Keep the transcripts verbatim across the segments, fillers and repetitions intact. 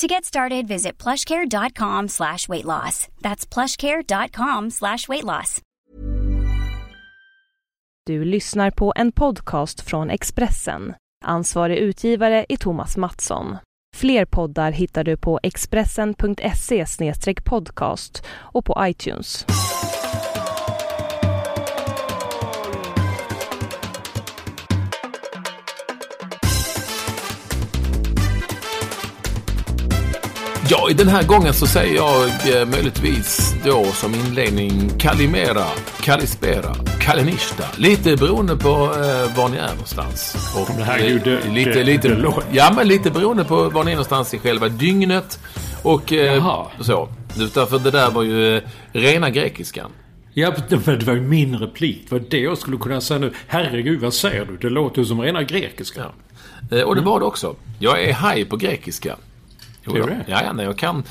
To get started, visit plushcare.com slash weight loss. That's plushcare.com slash weight loss. Du lyssnar på en podcast från Expressen. Ansvarig utgivare är Thomas Mattsson. Fler poddar hittar du på expressen.se snedstreck podcast och på iTunes. Ja, i den här gången så säger jag eh, möjligtvis då som inledning Kalimera, Kalispera, Kalinista. Lite beroende på eh, var ni är någonstans. Och det här li- gjorde, lite, det, lite, det ja, men lite beroende på var ni är någonstans i själva dygnet. Och eh, så. Därför det där var ju eh, rena grekiskan. Ja, det var ju min replik. Det var det jag skulle kunna säga nu. Herregud, vad säger du? Det låter ju som rena grekiska. Ja. Eh, och det var det också. Jag är haj på grekiska. Ja, ja, nej, jag kan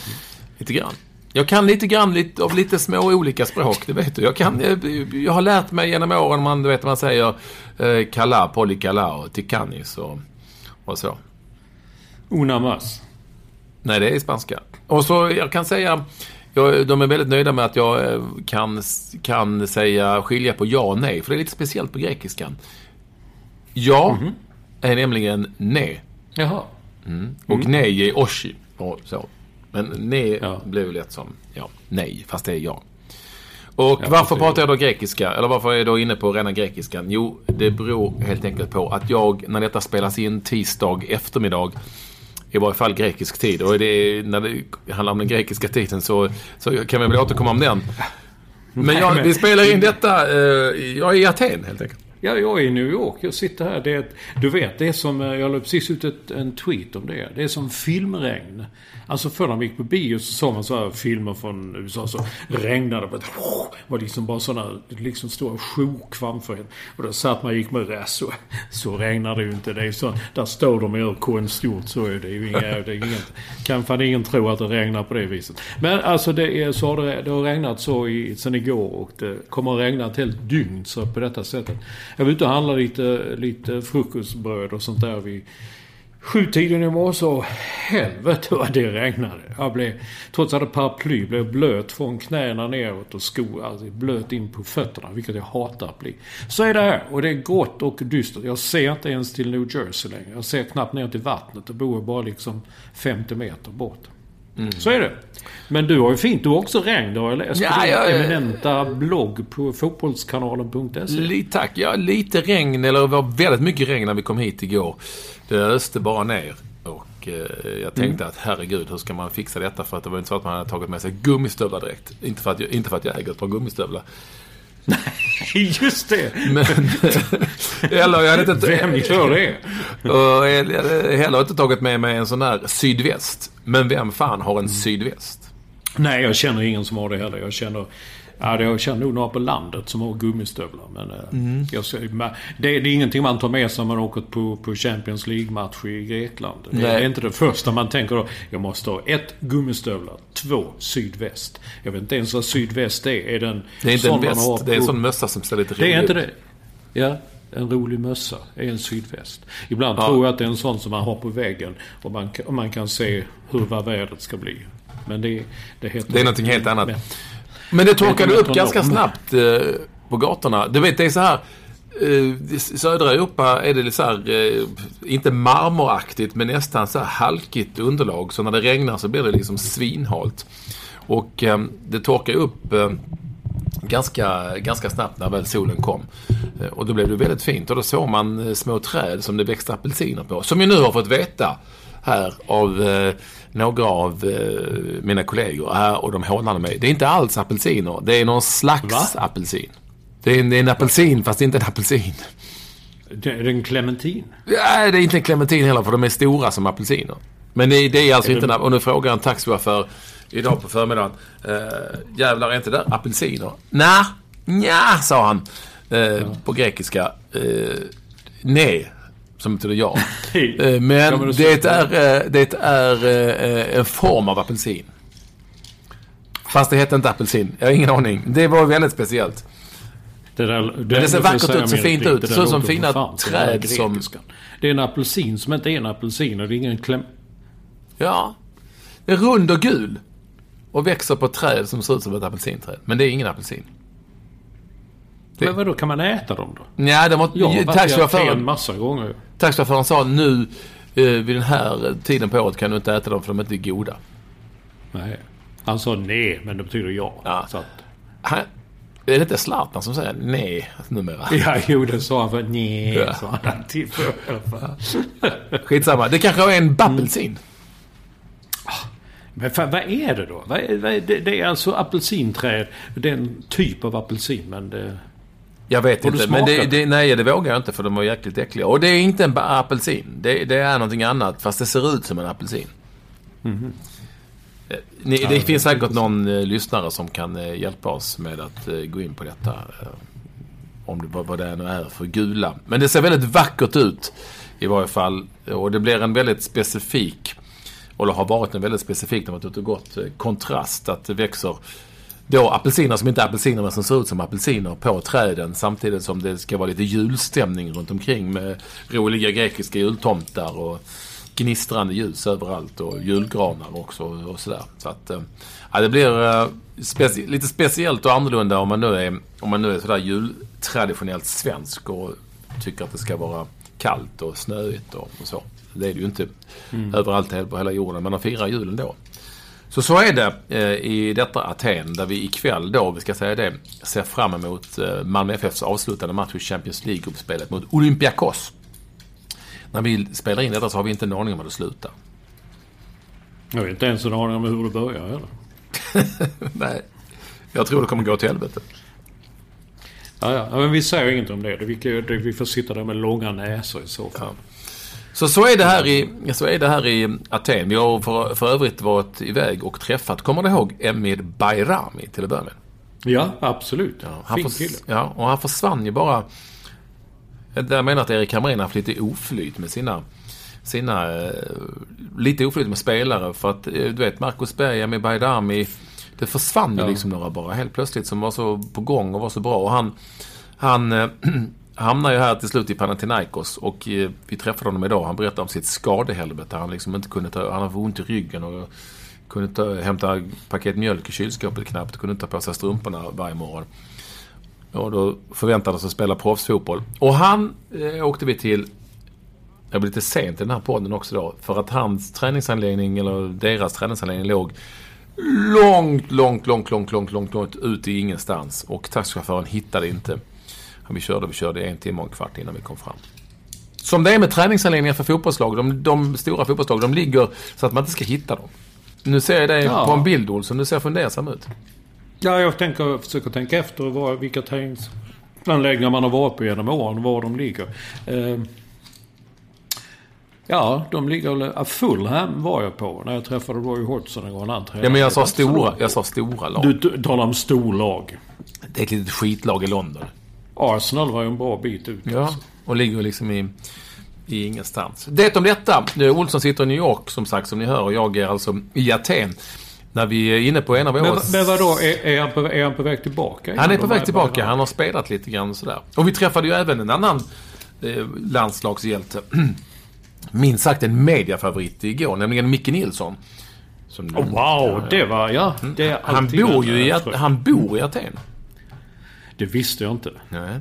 lite grann. Jag kan lite grann lite, av lite små olika språk, det vet du. Jag, kan, jag, jag har lärt mig genom åren, man, du vet man säger eh, kalla, polykala och tikanis och, och så. Una mas. Nej, det är spanska. Och så jag kan säga, jag, de är väldigt nöjda med att jag kan, kan säga skilja på ja och nej. För det är lite speciellt på grekiskan. Ja mm-hmm. är nämligen nej. Jaha. Mm. Och mm. nej är oshi. Och så. Men nej ja. Blev lätt som ja, nej, fast det är jag. Och ja, varför pratar jag då grekiska? Eller varför är jag då inne på rena grekiskan? Jo, det beror helt enkelt på att jag, när detta spelas in tisdag eftermiddag, i varje fall grekisk tid, och det, när det handlar om den grekiska tiden så, så kan vi väl återkomma om den. Men jag, vi spelar in detta, eh, jag är i Aten helt enkelt. Ja, jag är i New York. Jag sitter här. Det är ett, du vet, det är som, jag la precis ut ett, en tweet om det. Det är som filmregn. Alltså förr när vi gick på bio så såg man så här filmer från U S A så regnade det. Oh, var liksom bara sådana liksom stora sjok framför en. Och då satt man gick med räs så, så regnade det ju inte. Det är så, där står de i ökon stort så är det ju inga, det är inget, kan fan ingen tro att det regnar på det viset. Men alltså det, är, så har det, det har regnat så i, sen igår och det kommer att regna ett helt dygn så på detta sättet. Jag var ute och handlade lite, lite frukostbröd och sånt där vid sjutiden i morse så helvete vad det regnade. Jag blev, trots att jag hade paraply, blev blöt från knäna neråt och skor, alltså blöt in på fötterna, vilket jag hatar att bli. Så är det här, och det är grått och dystert. Jag ser inte ens till New Jersey längre. Jag ser knappt ner till vattnet och bor bara liksom femtio meter bort. Mm. Så är det. Men du har ju fint, du har också regn. Du har läst ja, ja, din eminenta blogg på fotbollskanalen punkt se. Lite, tack, ja, lite regn. Eller det var väldigt mycket regn när vi kom hit igår. Det öste bara ner. Och eh, jag tänkte mm. att herregud, hur ska man fixa detta? För att det var inte så att man hade tagit med sig gummistövlar direkt. Inte för att jag, inte för att jag äger ett par gummistövlar. Nej, just det. Men, eller jag hade inte, vem gör det? Och jag hade heller inte tagit med mig en sån här sydväst. Men vem fan har en mm. sydväst? Nej, jag känner ingen som har det heller. Jag känner, ja, jag känner nog några på landet som har gummistövlar. Men mm. jag, det, det är ingenting man tar med sig när man åker på, på Champions League-match i Grekland. Nej. Det är inte det första man tänker då. Jag måste ha ett gummistövlar, två sydväst. Jag vet inte ens vad sydväst är. Är den, det är inte en väst, har på, det är en sån mössa som ser lite rolig ut. Det är inte det. Ja. En rolig mössa är en sydväst. Ibland ja. tror jag att det är en sån som man har på väggen och man, och man kan se hur vad vädret ska bli. Men det, det, heter det är någonting helt annat. Men, men det torkade upp ganska om. snabbt eh, på gatorna. Du vet, det är så här eh, i södra Europa är det så här eh, inte marmoraktigt men nästan så här halkigt underlag. Så när det regnar så blir det liksom svinhalt. Och eh, det torkar upp eh, ganska, ganska snabbt när väl solen kom. Och då blev det väldigt fint. Och då såg man små träd som det växte apelsiner på. Som jag nu har fått veta här av eh, några av eh, mina kollegor här, och de hånade mig. Det är inte alls apelsiner. Det är någon slags Va? apelsin. Det är, det är en apelsin fast inte en apelsin. Det är en clementin? Nej, det är inte en clementin heller, för de är stora som apelsiner. Men det, det är alltså är inte... Det... Och nu frågar jag en taxichaufför idag på förmiddagen. Eh, jävlar, är inte där apelsiner? Nja, nja, sa han eh, ja. på grekiska. Eh, nej, som betyder ja. eh, men det är, eh, det är eh, en form av apelsin. Fast det heter inte apelsin. Jag har ingen aning. Det var väldigt speciellt. Det, där, det, men det ser vackert ut, så fint ut. Så som fina fan, träd det som... Det är en apelsin som inte är en apelsin, och det är ingen klem... Ja, det är rund och gul och växer på träd som ser ut som ett apelsinträd. Men det är ingen apelsin. Det... Men vadå, kan man äta dem då? Nej, det var... Ja, taxichauffören... en massa gånger. Taxichauffören sa nu eh, vid den här tiden på året kan du inte äta dem för de är inte goda. Nej, han sa nej, men det betyder ja. Ja. Så att... han... Det är lite Zlatan som säger nej numera. Ja, jo, det sa han för nej. Ja. Sa han till för, för. Skitsamma, det kanske är en bappelsin. Mm. Men fan, vad är det då? Vad är, vad är det? Det är alltså apelsinträd. Det är en typ av apelsin, men det... Jag vet inte, men det, det, nej, det vågar jag inte, för de var jäkligt äckliga. Och det är inte en apelsin. Det, det är någonting annat, fast det ser ut som en apelsin. Mm-hmm. Ni, det finns säkert någon eh, lyssnare som kan eh, hjälpa oss med att eh, gå in på detta, eh, om det, vad det nu är för gula. Men det ser väldigt vackert ut i varje fall, och det blir en väldigt specifik, och det har varit en väldigt specifik, det har varit gott eh, kontrast, att det växer då apelsiner som inte är apelsiner men som ser ut som apelsiner på träden, samtidigt som det ska vara lite julstämning runt omkring med roliga grekiska jultomtar och gnistrande ljus överallt och julgranar också och sådär. Så att ja, det blir speci- lite speciellt och annorlunda om man nu är om man nu är sådär jultraditionellt svensk och tycker att det ska vara kallt och snöigt och, och så. Det är det ju inte mm. överallt på hela jorden, men man firar julen då. Så så är det eh, i detta Aten, där vi ikväll då, vi ska säga det, ser fram emot eh, Malmö F F:s avslutande match i Champions League-uppspelet mot Olympiakos. När vi spelar in detta så har vi inte en aning om hur det slutar. Jag vet inte ens en aning om hur det börjar heller. Nej, jag tror det kommer gå till helvete. Ja, ja. Men vi säger inget om det. Vi får sitta där med långa näsor i så fall. Ja. Så, så, är det här i, så är det här i Aten. Vi har för, för övrigt varit iväg och träffat, kommer du ihåg, Emir Bayram till att börja med? Ja, absolut. Ja, han fin kille. Ja, och han försvann ju bara... Jag menar att Erik Hamrén har haft lite oflyt med sina, sina eh, lite oflyt med spelare, för att eh, du vet, Marcus Berg med Baydami, det försvann ja. liksom några bara helt plötsligt som var så på gång och var så bra, och han, han eh, hamnar ju här till slut i Panathinaikos, och eh, vi träffade honom idag, han berättade om sitt skadehelvete, han liksom inte kunde ta, han hade ont i ryggen och kunde ta, hämta paket mjölk i kylskåpet knappt, kunde inte ta på sig strumporna varje morgon. Och då förväntade sig att spela proffsfotboll. Och han eh, åkte vi till... Jag blev lite sent i den här podden också då. För att hans träningsanläggning, eller deras träningsanläggning, låg långt, långt, långt, långt, långt, långt, långt ut i ingenstans. Och taxichauffören hittade inte. Vi körde, vi körde en timme och en kvart innan vi kom fram. Som det är med träningsanläggningar för fotbollslag. De, de stora fotbollslag, de ligger så att man inte ska hitta dem. Nu ser jag dig ja. på en bild, Olsson, som du ser fundersam ut. Ja, jag tänker, försöker tänka efter var, vilka träningsanläggningar man har varit på genom åren, var de ligger. Eh, ja, de ligger... Fulham var jag på när jag träffade Roy Hodgson en gång. Ja, men jag sa stora, jag sa stora lag. Du, du talar om storlag. Det är ett litet skitlag i London. Arsenal var ju en bra bit ut. Ja, alltså. Och ligger liksom i, i ingenstans. Det om detta. Olsson sitter i New York, som sagt, som ni hör, och jag är alltså i Aten. När vi är inne på en av men, oss... Men vadå? Är, är, han på, är han på väg tillbaka? Han är på väg tillbaka. Han har spelat lite grann sådär. Och vi träffade ju även en annan eh, landslagshjälte. Minst sagt en mediafavorit igår. Nämligen Micke Nilsson. Som, oh, wow, äh, det var... Ja, det är han, bor ju i, han bor i Aten. Det visste jag inte. Nej.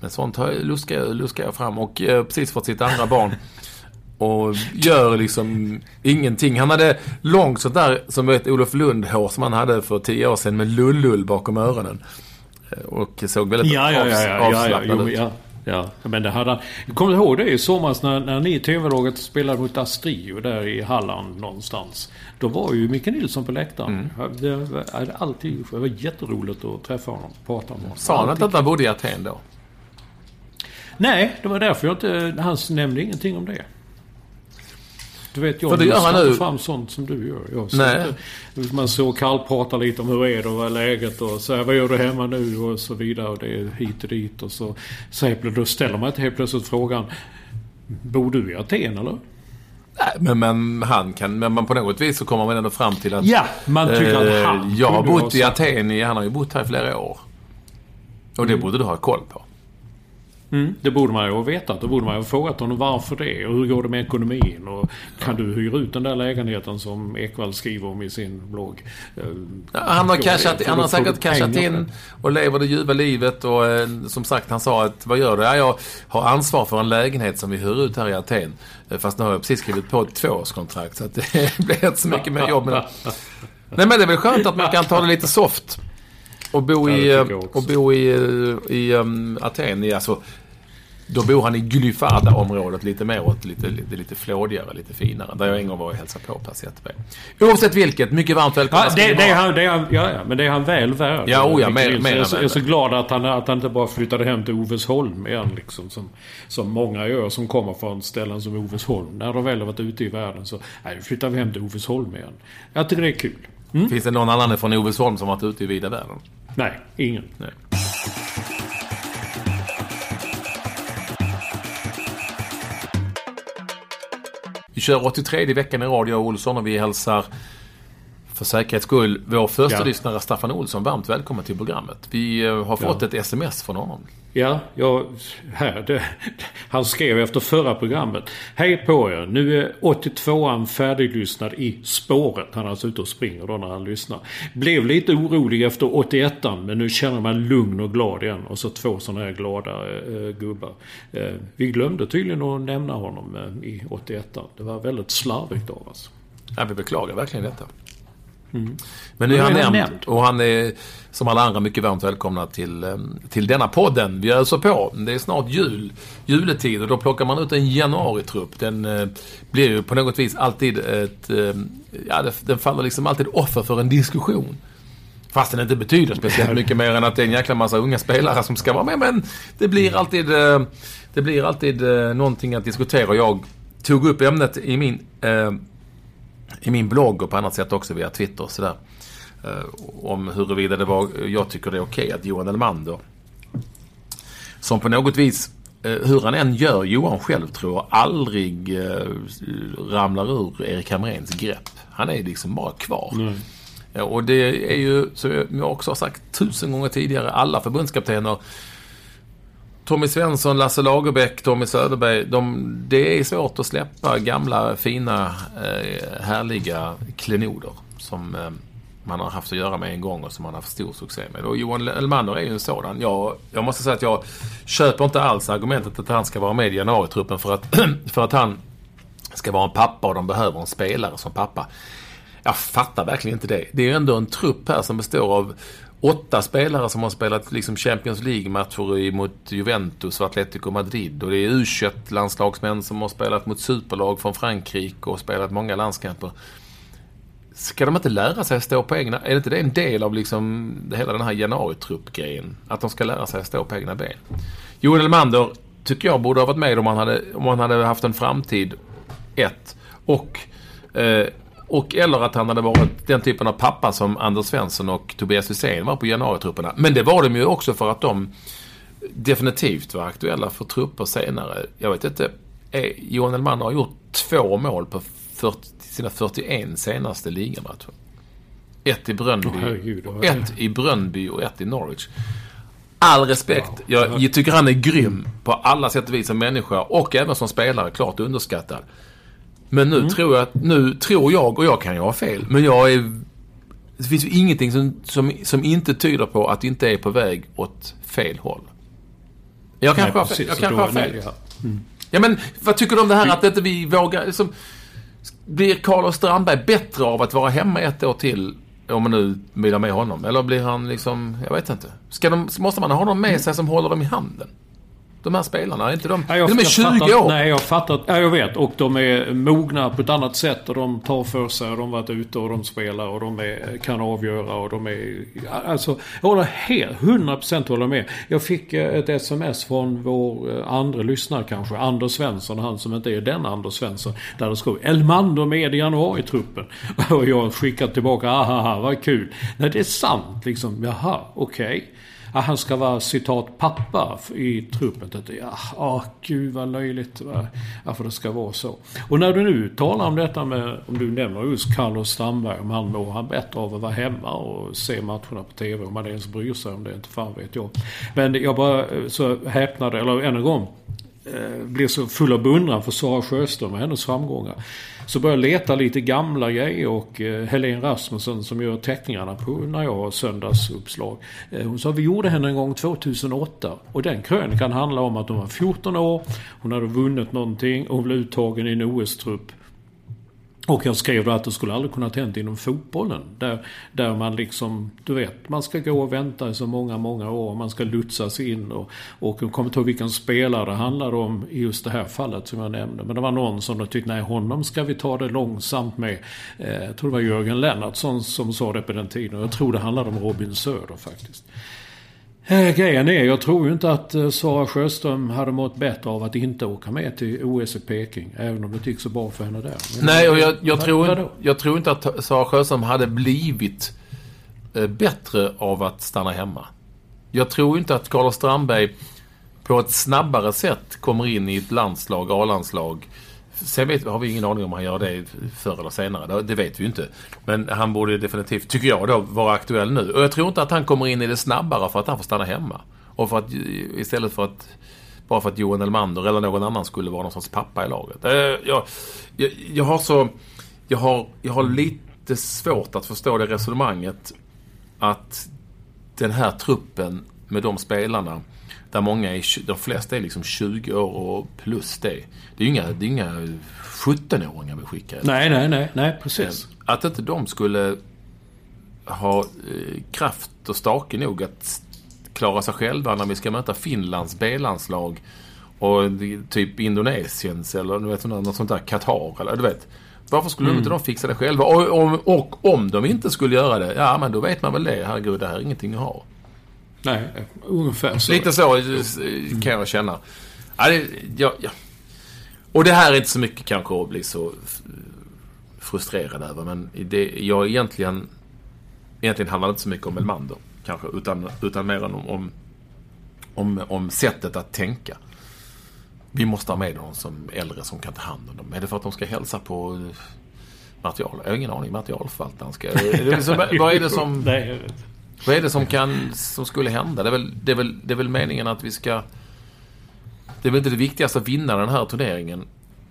Men sånt luskar jag, luskar jag fram. Och eh, precis fått sitt andra barn. och gör liksom ingenting. Han hade långt sånt där som vet Olof Lundhår som han hade för tio år sedan med lullull bakom öronen och såg väldigt ja, ja, ja, ja, avslappnad ut. Ja, ja. Ja, men det hade... Kommer du ihåg det i somras när, när ni i T V-laget spelade mot Astrio där i Halland någonstans? Då var ju Micke Nilsson på läktaren. Mm. Det, var alltid, det var jätteroligt att träffa honom. Prata med honom. Sa han inte att han bodde i Aten då? Nej, det var därför jag inte... Han nämnde ingenting om det. Du vet, jag lyssnar inte fram sånt som du gör. Jag, nej. Inte, man så kallt pratar lite om hur är det och vad är läget och så här, vad gör du hemma nu och så vidare och det är hit och dit och så, så här, då ställer man helt plötsligt frågan, bor du i Aten eller? Nej, men, men han kan, men man på något vis så kommer man ändå fram till att ja, man tycker eh, att han, jag har bott i Aten, han har ju bott här i flera år och det mm. borde du ha koll på. Mm, det borde man ju ha vetat. Då borde man ju ha frågat honom varför det och hur går det med ekonomin och kan du hyra ut den där lägenheten som Ekwall skriver om i sin blogg. Ja, han har, cashat, han har säkert cashat in och lever det ljuva livet och som sagt han sa att vad gör du? Ja, jag har ansvar för en lägenhet som vi hyr ut här i Aten fast nu har jag precis skrivit på ett tvåårskontrakt så att det blir inte så mycket mer jobb med det. Nej, men det är väl skönt att man kan ta det lite soft. Och bo i, ja, och bo i, i um, Aten, alltså, då bor han i Glyfada-området lite mer åt, lite, lite, lite flådigare, lite finare. Där jag en gång var och hälsade på patienter med. Oavsett vilket, mycket varmt välkomna. Ja, det, det är han, det är han, ja, ja, men det är han väl värd. Ja, oja, mer, jag, mer jag, jag är så glad att han, att han inte bara flyttade hem till Ovelsholm igen, liksom, som, som många gör som kommer från ställen som Ovelsholm. När de väl har varit ute i världen så nej, flyttar vi hem till Ovelsholm igen. Jag tycker det är kul. Mm. Finns det någon annan från Ovelsholm som varit ute i vida världen? Nej, ingen. Nej. Vi kör åttiotre i veckan i Radio Olsson och vi hälsar för säkerhets skull vår första ja. lyssnare Staffan Olsson varmt välkommen till programmet. Vi har fått ja. ett sms från honom. Ja, jag, här, det, han skrev efter förra programmet. Hej på er, nu är åttiotvåan färdiglyssnad i spåret. Han är alltså ute och springer då när han lyssnar. Blev lite orolig efter åttioettan men nu känner man lugn och glad igen. Och så två sådana här glada eh, gubbar. Eh, vi glömde tydligen att nämna honom eh, i åttioettan. Det var väldigt slarvigt av oss. Ja, vi beklagar verkligen detta. Mm. Men nu är han nämnt, nämnt och han är som alla andra mycket varmt välkomna till, till denna podden. Vi är så på, det är snart jul, juletid och då plockar man ut en januaritrupp. Den eh, blir ju på något vis alltid ett, eh, ja, den faller liksom alltid offer för en diskussion fast den inte betyder speciellt mycket mer än att det är en jäkla massa unga spelare som ska vara med. Men det blir alltid eh, det blir alltid eh, någonting att diskutera. Jag tog upp ämnet i min eh, i min blogg och på annat sätt också via Twitter och sådär, om huruvida det var, jag tycker det är okej att Johan Elmander som på något vis hur han än gör, Johan själv tror jag aldrig ramlar ur Erik Hamréns grepp. Han är liksom bara kvar. Mm. Och det är ju, som jag också har sagt tusen gånger tidigare, alla förbundskaptener Tommy Svensson, Lasse Lagerbäck, Tommy Söderberg, de, det är svårt att släppa gamla, fina, eh, härliga klenoder som eh, man har haft att göra med en gång och som man har haft stor succé med. Och Johan Elmander är ju en sådan. Jag, jag måste säga att jag köper inte alls argumentet att han ska vara med i januaritruppen för att, för att han ska vara en pappa och de behöver en spelare som pappa. Jag fattar verkligen inte det. Det är ju ändå en trupp här som består av åtta spelare som har spelat liksom Champions League-matcher mot Juventus och Atletico Madrid. Och det är U tjugoett-landslagsmän som har spelat mot superlag från Frankrike och spelat många landskamper. Ska de inte lära sig att stå på egna... Är det inte det en del av liksom hela den här januaritrupp-grejen? Att de ska lära sig att stå på egna ben. Johan Elmander tycker jag borde ha varit med om han hade, om han hade haft en framtid ett. Och... Eh, Och eller att han hade varit den typen av pappa som Anders Svensson och Tobias Hysén var på januaritrupperna. Men det var de ju också för att de definitivt var aktuella för trupper senare. Jag vet inte, Johan Elmander har gjort två mål på fyrtio, sina fyrtioen senaste ligamatcher. Ett i Brøndby, oh, herregud, ett i Brøndby och ett i Norwich. All respekt, wow. jag, jag tycker han är grym på alla sätt och vis som människa och även som spelare, klart underskattad. Men nu, mm. tror jag, nu tror jag, och jag kan ju ha fel, men jag är, det finns ju ingenting som, som, som inte tyder på att det inte är på väg åt fel håll. Jag kanske har fel. Jag kanske har fel. Mm. Ja, men vad tycker du om det här att inte vi vågar liksom, blir Carlos Strandberg bättre av att vara hemma ett år till om man nu vill med honom, eller blir han liksom, jag vet inte. Ska de, måste man ha någon med sig som håller dem i handen? De här spelarna, är inte de, nej, jag, de är tjugo år. Nej, jag fattar, ja, jag vet. Och de är mogna på ett annat sätt och de tar för sig och de har varit ute och de spelar och de är, kan avgöra och de är, alltså, jag håller helt, hundra procent håller med. Jag fick ett sms från vår andra lyssnare kanske, Anders Svensson, han som inte är den Anders Svensson, där det skrev Elmander med i januari-truppen. Och jag skickade tillbaka, aha, vad kul. Nej, det är sant, liksom, jaha, okej. Okay. Ja, han ska vara, citat, pappa i truppen. Ja, oh, gud vad löjligt. Varför det ska vara så. Och när du nu talar om detta med, om du nämner just Carlos Strandberg, om han mår han bättre av att vara hemma och se matcherna på tv, om man ens bryr sig om det, inte fan vet jag. Men jag bara så häpnade, eller än en gång, blev så full av beundran för Sara Sjöström och hennes framgångar. Så började jag leta lite gamla grejer och Helen Rasmussen som gör teckningarna på när jag har söndagsuppslag. Hon sa vi gjorde henne en gång tjugohundraåtta och den krönikan handlar om att hon var fjorton år, hon hade vunnit någonting och hon blev uttagen i en O S-trupp. Och jag skrev då att det skulle aldrig kunna hända inom fotbollen. Där, där man liksom, du vet, man ska gå och vänta i så många, många år. Man ska lutsas in. Och, och jag kommer inte ihåg vilken spelare det handlade om i just det här fallet som jag nämnde. Men det var någon som tyckte, nej, honom ska vi ta det långsamt med. Eh, jag tror det var Jörgen Lennartsson som sa det på den tiden. Jag tror det handlade om Robin Söder faktiskt. Eh, grejen är, jag tror ju inte att eh, Sara Sjöström hade mått bättre av att inte åka med till O S i Peking, även om det gick så bra för henne där. Men nej, och jag, jag, tror, jag tror inte att Sara Sjöström hade blivit eh, bättre av att stanna hemma. Jag tror inte att Carlos Strandberg på ett snabbare sätt kommer in i ett landslag, A-landslag. Sen vet, har vi ingen aning om han gör det förr eller senare, det vet vi ju inte. Men han borde definitivt, tycker jag då, vara aktuell nu. Och jag tror inte att han kommer in i det snabbare för att han får stanna hemma. Och för att, istället för att, bara för att Johan Elmander eller någon annan skulle vara någon sorts pappa i laget. Jag, jag, jag har så jag har, jag har lite svårt att förstå det resonemanget att den här truppen med de spelarna där många är, de flesta är liksom tjugo år och plus det. Det är ju inga, det är inga sjutton-åringar vi skickar. Nej, nej, nej, nej, precis. Att inte de skulle ha eh, kraft och stake nog att klara sig själva när vi ska möta Finlands B-landslag och typ Indonesiens eller du vet, något sånt där, Qatar eller du vet. Varför skulle mm. inte de fixa det själva? Och om, och om de inte skulle göra det, ja men då vet man väl det. Herregud, det här är ingenting att ha. Nej, ungefär så. Lite så kan jag känna. Ja, det, ja, ja. Och det här är inte så mycket kanske att bli så frustrerad över, men det, jag egentligen egentligen handlar inte så mycket om Elmander kanske, utan, utan mer om om, om om sättet att tänka. Vi måste ha med någon som äldre som kan ta hand om dem. Är det för att de ska hälsa på material? Jag har ingen aning om materialförvaltaren ska... Vad är det som... Nej, vad är det som, kan, som skulle hända? Det är, väl, det, är väl, det är väl meningen att vi ska... Det är väl inte det viktigaste att vinna den här turneringen,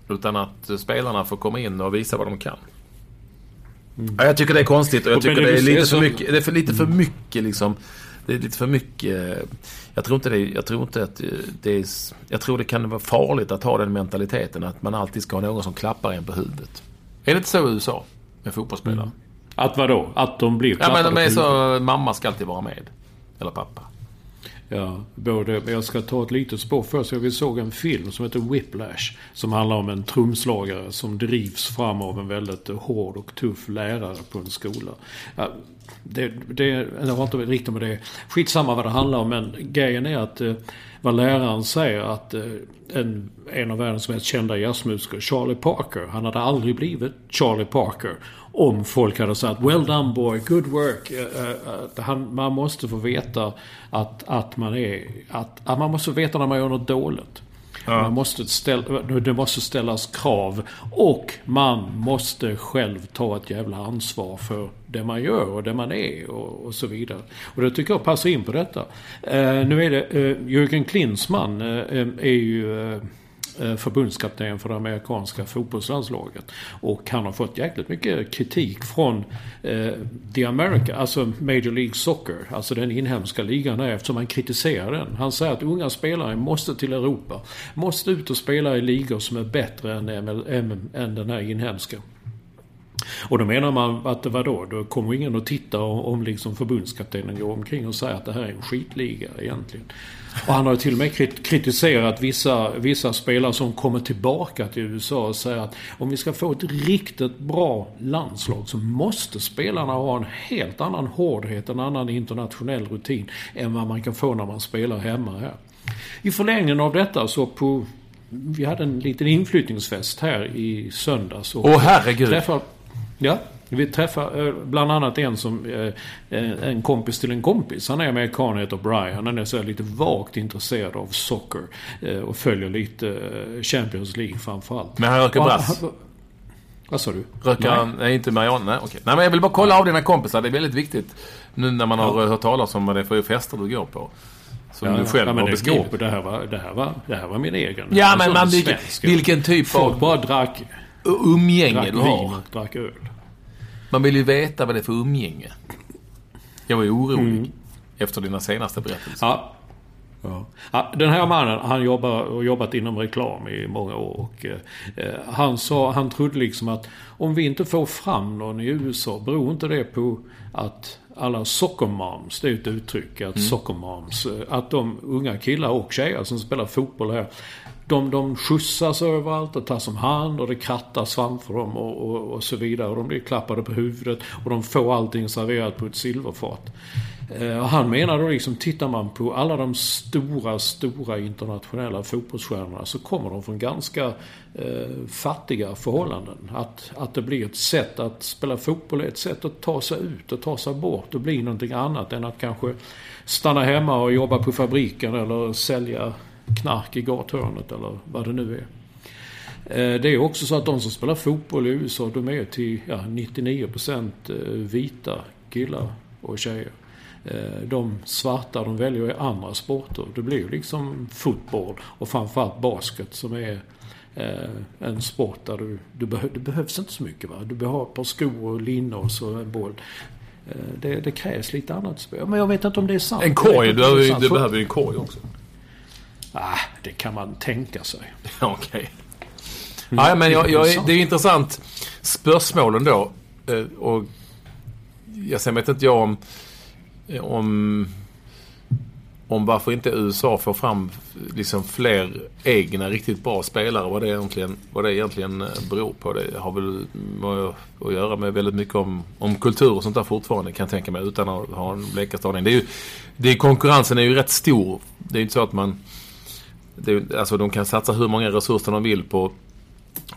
utan att spelarna får komma in och visa vad de kan. Mm. Ja, jag tycker det är konstigt och jag tycker det är lite för mycket. Det är för, lite för mycket liksom. Det är lite för mycket. Jag tror inte det. Jag tror inte att det är, jag tror det kan vara farligt att ha den mentaliteten att man alltid ska ha någon som klappar en på huvudet. Är det inte så i U S A med fotbollsspelare? Mm. Att vadå? Att de blir klappade? Ja, men de är så, mamma ska alltid vara med. Eller pappa. Ja, både. Jag ska ta ett litet spår först. Jag såg en film som heter Whiplash som handlar om en trumslagare som drivs fram av en väldigt hård och tuff lärare på en skola. Ja, det, det, jag har inte riktigt med det. Skitsamma vad det handlar om, men grejen är att vad läraren säger att en, en av världens mest kända jazzmusiker, Charlie Parker, han hade aldrig blivit Charlie Parker om folk hade sagt well done boy, good work. Han, man måste få veta att, att man är att, att man måste veta när man gör något dåligt. Ja. Man måste ställa, det måste ställas krav och man måste själv ta ett jävla ansvar för det man gör och det man är och, och så vidare. Och det tycker jag passar in på detta. Eh, nu är det eh, Jürgen Klinsmann eh, är ju eh, förbundskapten för det amerikanska fotbollslandslaget. Och han har fått jäkligt mycket kritik från eh, The America, alltså Major League Soccer, alltså den inhemska ligan här, eftersom han kritiserar den. Han säger att unga spelare måste till Europa, måste ut och spela i ligor som är bättre än, M L M, än den här inhemska. Och då menar man att det var då, då kommer ingen att titta om liksom förbundskaptenen går omkring och säger att det här är en skitliga egentligen. Och han har till och med kritiserat vissa, vissa spelare som kommer tillbaka till U S A och säger att om vi ska få ett riktigt bra landslag så måste spelarna ha en helt annan hårdhet, en annan internationell rutin än vad man kan få när man spelar hemma här. I förlängningen av detta så på, vi hade en liten inflyttningsfest här i söndags. Åh oh, herregud! Träffade, ja, vi träffar bland annat en som en kompis till en kompis. Han är amerikan och heter Brian. Han är så lite vagt intresserad av soccer och följer lite Champions League framförallt. Men han röker brass. Vad sa du? Röker han? Nej, inte Marianne. Nej, okej. Nej, men jag vill bara kolla av dina kompisar. Det är väldigt viktigt nu när man har hört talas om vad det är för fester du går på. Som ja, du själv ja, har beskrivit. Det, det, här var, det, här var, det här var min egen. Ja, men man, vilken, vilken typ folk av... Folk bara drack... Umgänge du har. Drack öl. Man vill ju veta vad det är för umgänge. Jag var ju orolig mm. efter dina senaste berättelser. Ja. Ja. Ja, den här mannen, han jobbar, har jobbat inom reklam i många år och eh, han sa, han trodde liksom att om vi inte får fram någon i U S A beror inte det på att alla sockermoms, det är ett uttryck att mm. sockermoms, att de unga killar och tjejer som spelar fotboll här, de, de skjutsas överallt och tas om hand och det krattas framför dem och, och, och så vidare och de blir klappade på huvudet och de får allting serverat på ett silverfat. Eh, han menar då liksom, tittar man på alla de stora, stora internationella fotbollsstjärnorna så kommer de från ganska eh, fattiga förhållanden. Att, att det blir ett sätt att spela fotboll, ett sätt att ta sig ut och ta sig bort och bli någonting annat än att kanske stanna hemma och jobba på fabriken eller sälja knark i gathörnet eller vad det nu är. Det är också så att de som spelar fotboll i U S A, de är till ja, nittionio procent vita killar och tjejer. De svarta, de väljer andra sporter. Det blir liksom fotboll och framförallt basket som är en sport där du, du behö- det behövs inte så mycket. Va? Du behöver ett par skor och linne och så en boll. Det, det krävs lite annat spel. Men jag vet inte om det är sant. En korg, du, du, du behöver ju en korg också. Ah, det kan man tänka sig. Okej. Mm. Ah, ja, men jag, jag, det är intressant spörsmålen då. Och jag sen vet inte jag om, om om varför inte U S A får fram liksom fler egna riktigt bra spelare. Vad det egentligen, vad det egentligen beror på. Det har väl att göra med väldigt mycket om, om kultur och sånt där fortfarande, kan jag tänka mig, utan att ha en bläckastadning. Det är ju, det är, konkurrensen är ju rätt stor. Det är inte så att man... Det, alltså de kan satsa hur många resurser de vill på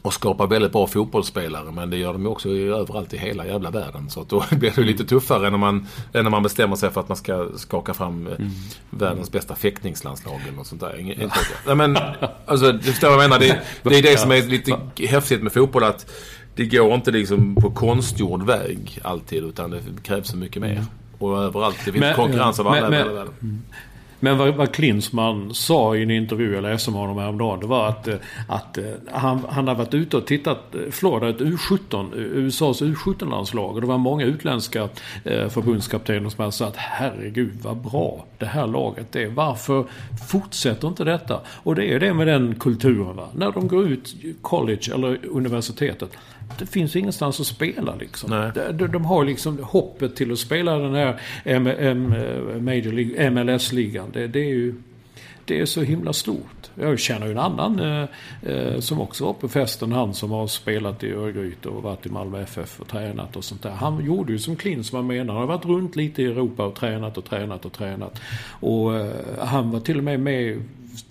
och skapa väldigt bra fotbollsspelare, men det gör de också överallt i hela jävla världen, så att då blir det lite tuffare än när man, än när man bestämmer sig för att man ska skaka fram mm. världens bästa fäktningslandslag eller något sånt där. Inge, ja. Nej, men, alltså, du förstår vad jag menar, det, det är det som är lite häftigt med fotboll, att det går inte liksom på konstgjord väg alltid, utan det krävs så mycket mer och överallt, det finns men, konkurrens av alla men, världen. Men, Men vad, vad Klinsmann sa i en intervju jag läste om honom häromdagen, det var att, att han, han hade varit ute och tittat, Florida, ett U sjutton, U S As U sjutton-landslag, och det var många utländska eh, förbundskaptener som hade sagt, herregud vad bra det här laget är, varför fortsätter inte detta? Och det är det med den kulturen, va? När de går ut college eller universitetet, det finns ingenstans att spela liksom. De, de har liksom hoppet till att spela den här M- M- Major League, M L S-ligan. Det, det är ju det är så himla stort. Jag känner ju en annan eh, som också var på festen, han som har spelat i Örgryte och varit i Malmö F F och tränat och sånt där. Han gjorde ju som Klinsmann menar, han har varit runt lite i Europa och tränat och tränat och tränat. Och eh, han var till och med med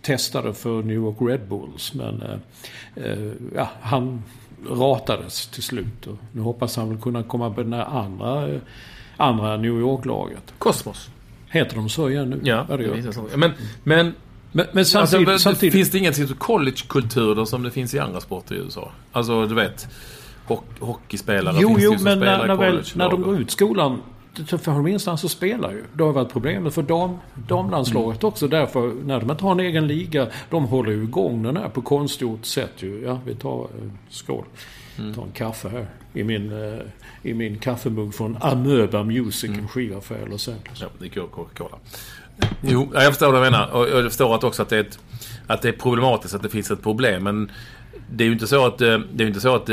testade för New York Red Bulls, men eh, eh, ja, han ratades till slut och nu hoppas han väl kunna komma på den här andra, andra New York-laget. Kosmos. Heter de så igen nu? Ja, det är så. Men, men, men, men samtidigt, alltså, samtidigt finns det ingen typ av collegekultur då, som det finns i andra sporter i U S A. Alltså du vet, hockeyspelare jo, finns jo, ju som men spelar när, i college. När, väl, när de går ut skolan för har de instans så spelar ju. Det har varit problemet för dam, damlandslaget också. Därför när de inte har en egen liga, de håller ju igång den här på konstgjort sätt ju. Ja, vi tar skål. Mm. Ta en kaffe här i min eh, i min kaffemugg från Amöba Music, mm. en skivaffär eller så. Ja, det går Coca-Cola. Jo, jag förstår vad du menar, och jag förstår att också att det är ett, att det är problematiskt, att det finns ett problem, men det är ju inte så att det är inte så att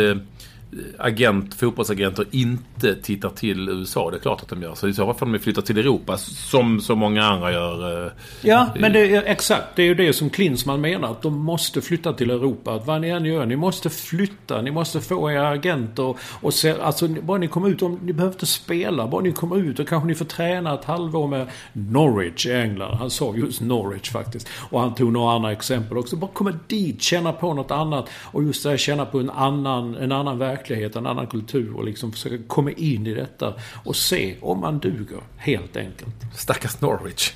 agent, fotbollsagenter inte tittar till U S A, det är klart att de gör, så i så fall får de flytta till Europa som så många andra gör. Ja, men det är, exakt, det är ju det som Klinsmann menar, att de måste flytta till Europa, att vad ni än gör, ni måste flytta, ni måste få era agenter och, och se, alltså bara ni kommer ut, om ni behöver inte spela, bara ni kommer ut och kanske ni får träna ett halvår med Norwich i England, han sa just Norwich faktiskt, och han tog några andra exempel också, bara komma dit, känna på något annat, och just det här, känna på en annan en annan värld, en annan kultur, och liksom försöka komma in i detta och se om man duger, helt enkelt. Stackars Norwich.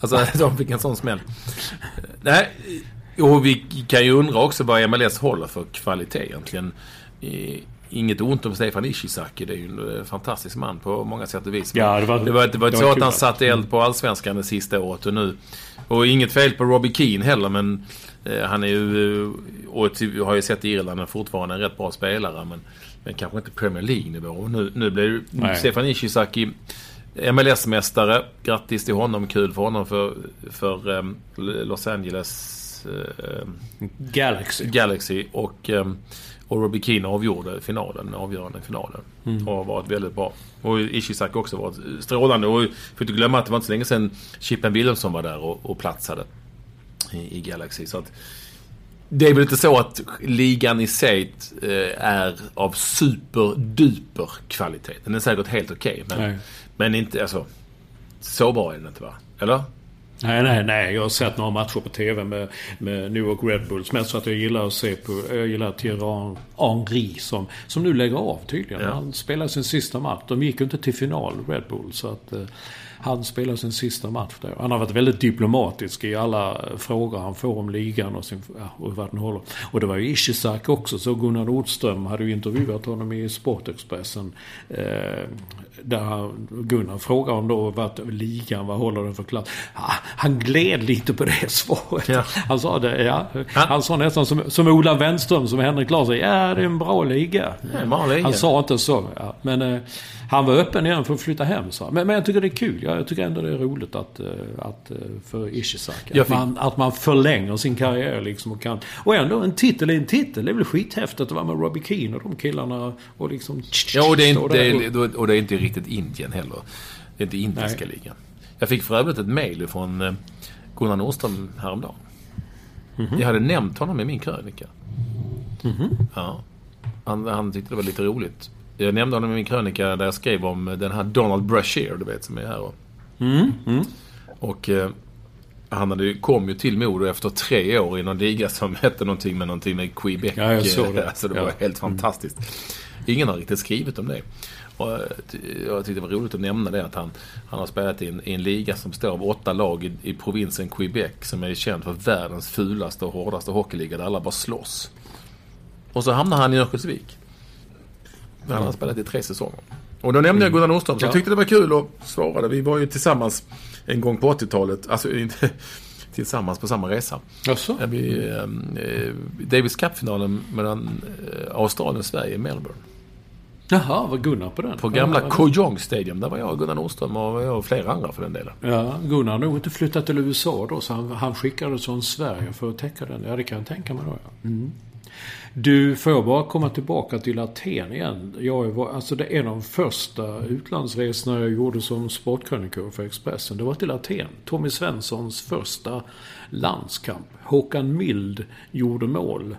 Alltså, de fick en sån smäll. Nej, och vi kan ju undra också vad M L S håller för kvalitet egentligen. Inget ont om Stefan Ishizaki, det är ju en fantastisk man på många sätt och vis. Ja, det var, det var, det var det så var att han satt eld på allsvenskan det sista året, och nu, och inget fel på Robbie Keane heller, men han är ju, och har ju sett i Irland fortfarande en rätt bra spelare, men, men kanske inte Premier League-nivå. Nu, nu blir ju Stefan Ishizaki M L S-mästare. Grattis till honom, kul för honom, för, för um, Los Angeles uh, Galaxy. Galaxy och, um, och Robbie Keane avgjorde finalen, avgörande finalen. Mm. Har varit väldigt bra. Och Ishizaki också varit strålande. Och får inte glömma att det var inte så länge sedan Chippen Wilhelmsson var där och, och platsade i Galaxy, så att det är väl inte så att ligan i sig är av superduper kvalitet. Den är säkert helt okej, okay, men, men inte, alltså, så bra är den inte, va? Eller? Nej, nej, nej. Jag har sett några matcher på tv med, med New York Red Bulls, men så att jag gillar att se på, jag gillar Thierry Henry som, som nu lägger av tydligen. Ja. Han spelar sin sista match. De gick ju inte till final, Red Bull, så att han spelar sin sista match där. Han har varit väldigt diplomatisk i alla frågor han får om ligan och, sin, ja, och vad den håller. Och det var ju Ishizaki också, så Gunnar Nordström hade ju intervjuat honom i Sportexpressen, eh, där Gunnar frågade om då vad ligan, vad håller den för klass. Ah, han gled lite på det svaret. Ja. Han sa det, ja. Han, han sa nästan som, som Ola Wenström, som Henrik Larsson, ja, det är en bra liga. Ja, en bra liga. Han sa inte så, ja. Men eh, han var öppen igen för att flytta hem, så. Men, men jag tycker det är kul, jag tycker ändå det är roligt att, att för Ishizaki att man, att man förlänger sin karriär liksom, och kan, och ändå en titel är en titel, det är väl skithäftigt att vara med Robbie Keane och de killarna och liksom, ja, och det är inte, och, och det är inte riktigt Indien heller, det är inte indiska ligan. Jag fick för övrigt ett mejl från Gunnar Nordström häromdagen. Mm-hmm. Jag hade nämnt honom i min krönika. Mm-hmm. Ja, han, han tyckte det var lite roligt. Jag nämnde honom i min krönika där jag skrev om den här Donald Brashear, du vet, som är här. Och, mm, mm. och eh, han hade ju, kom ju till Modo efter tre år i någon liga som hette någonting med någonting med Quebec. Ja, jag såg det. Alltså, det ja. var helt fantastiskt. Ingen har riktigt skrivit om det. Och jag tyckte det var roligt att nämna det, att han, han har spelat i en, i en liga som står av åtta lag i, i provinsen Quebec, som är känd för världens fulaste och hårdaste hockeyliga där alla bara slåss. Och så hamnar han i Örnsköldsvik. Men han har spelat i tre säsonger. Och då nämnde jag Gunnar Nordström, så jag tyckte det var kul och svarade. Vi var ju tillsammans en gång på åttiotalet, alltså inte tillsammans på samma resa. Alltså? Vi, eh, Davis Cup-finalen mellan eh, Australien och Sverige i Melbourne. Jaha, var Gunnar på den? På gamla ja, Kojong Stadium, där var jag och Gunnar Nordström och, jag och flera andra för den delen. Ja, Gunnar har nog inte flyttat till U S A då, så han, han skickade från Sverige för att täcka den. Ja, det kan jag tänka mig då, ja. Mm. Du, får bara komma tillbaka till Aten igen. Jag var, alltså det är en av de första utlandsresorna jag gjorde som sportkrönikör för Expressen. Det var till Aten. Tommy Svenssons första landskamp. Håkan Mild gjorde mål.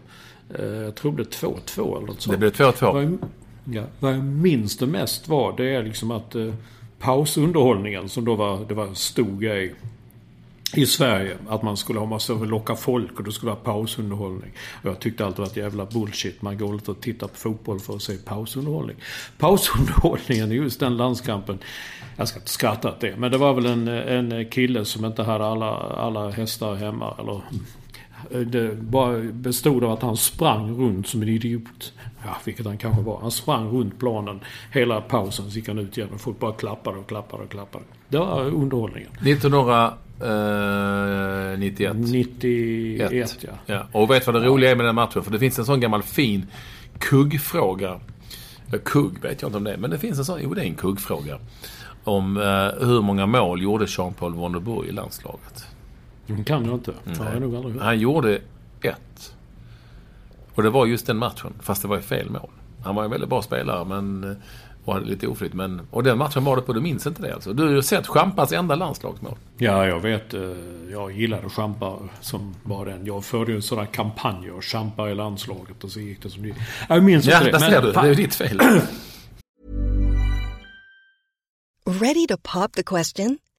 Eh, jag tror det två två eller något sånt. Det blev två två. Ja, vad jag minns det mest var, det är liksom att eh, pausunderhållningen som då var, det var en stor grej i Sverige, att man skulle ha massa att locka folk och det skulle vara pausunderhållning. Och jag tyckte alltid att jävla bullshit, man går ut och tittar på fotboll för att se pausunderhållning. Pausunderhållningen är just den landskampen, jag ska inte skratta åt det, men det var väl en, en kille som inte hade alla, alla hästar hemma, eller det bestod av att han sprang runt som en idiot. Ja, vilket han kanske var. Han sprang runt planen hela pausen, så gick han ut igen och folk bara klappade och klappade och klappade. Det var underhållningen. nittonhundranittioett nittioett ja. ja. Och vet vad det roliga är med den matchen? För det finns en sån gammal fin kuggfråga. Kugg vet jag inte om det är, men det finns en sån, jo det är en kuggfråga. Om eh, hur många mål gjorde Jean-Paul van der Burg i landslaget? Den kan jag inte. Jag han gjorde ett. Och det var just den matchen, fast det var ju fel mål. Han var en väldigt bra spelare, men var lite oflytt. Men, och den matchen var det på, du minns inte det alltså. Du har ju sett Champas enda landslagsmål. Ja, jag vet. Jag gillade Champa som var den. Jag förde ju en sån där kampanj och Champa i landslaget och så gick det som det. Jag minns inte ja, det. Ja, där ser du. Det är ju ditt fel. Ready to pop the question?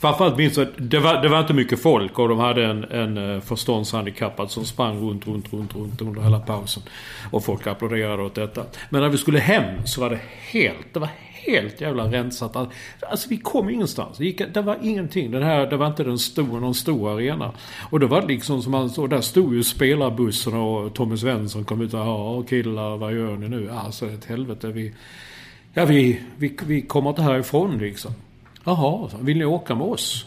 Framförallt minns jag att det var, det var inte mycket folk och de hade en, en förståndshandikappad som sprang runt, runt, runt, runt under hela pausen. Och folk applåderade åt detta. Men när vi skulle hem så var det helt, det var helt jävla rensat. Alltså vi kom ingenstans. Det, gick, det var ingenting. Den här, det var inte den stora, någon stor arena. Och det var liksom som man, och där stod ju spelarbussen och Tommy Svensson kom ut och ja, killar, vad gör ni nu? Alltså ett helvete, vi... Ja, vi, vi, vi kommer inte härifrån liksom. Jaha, vill ni åka med oss?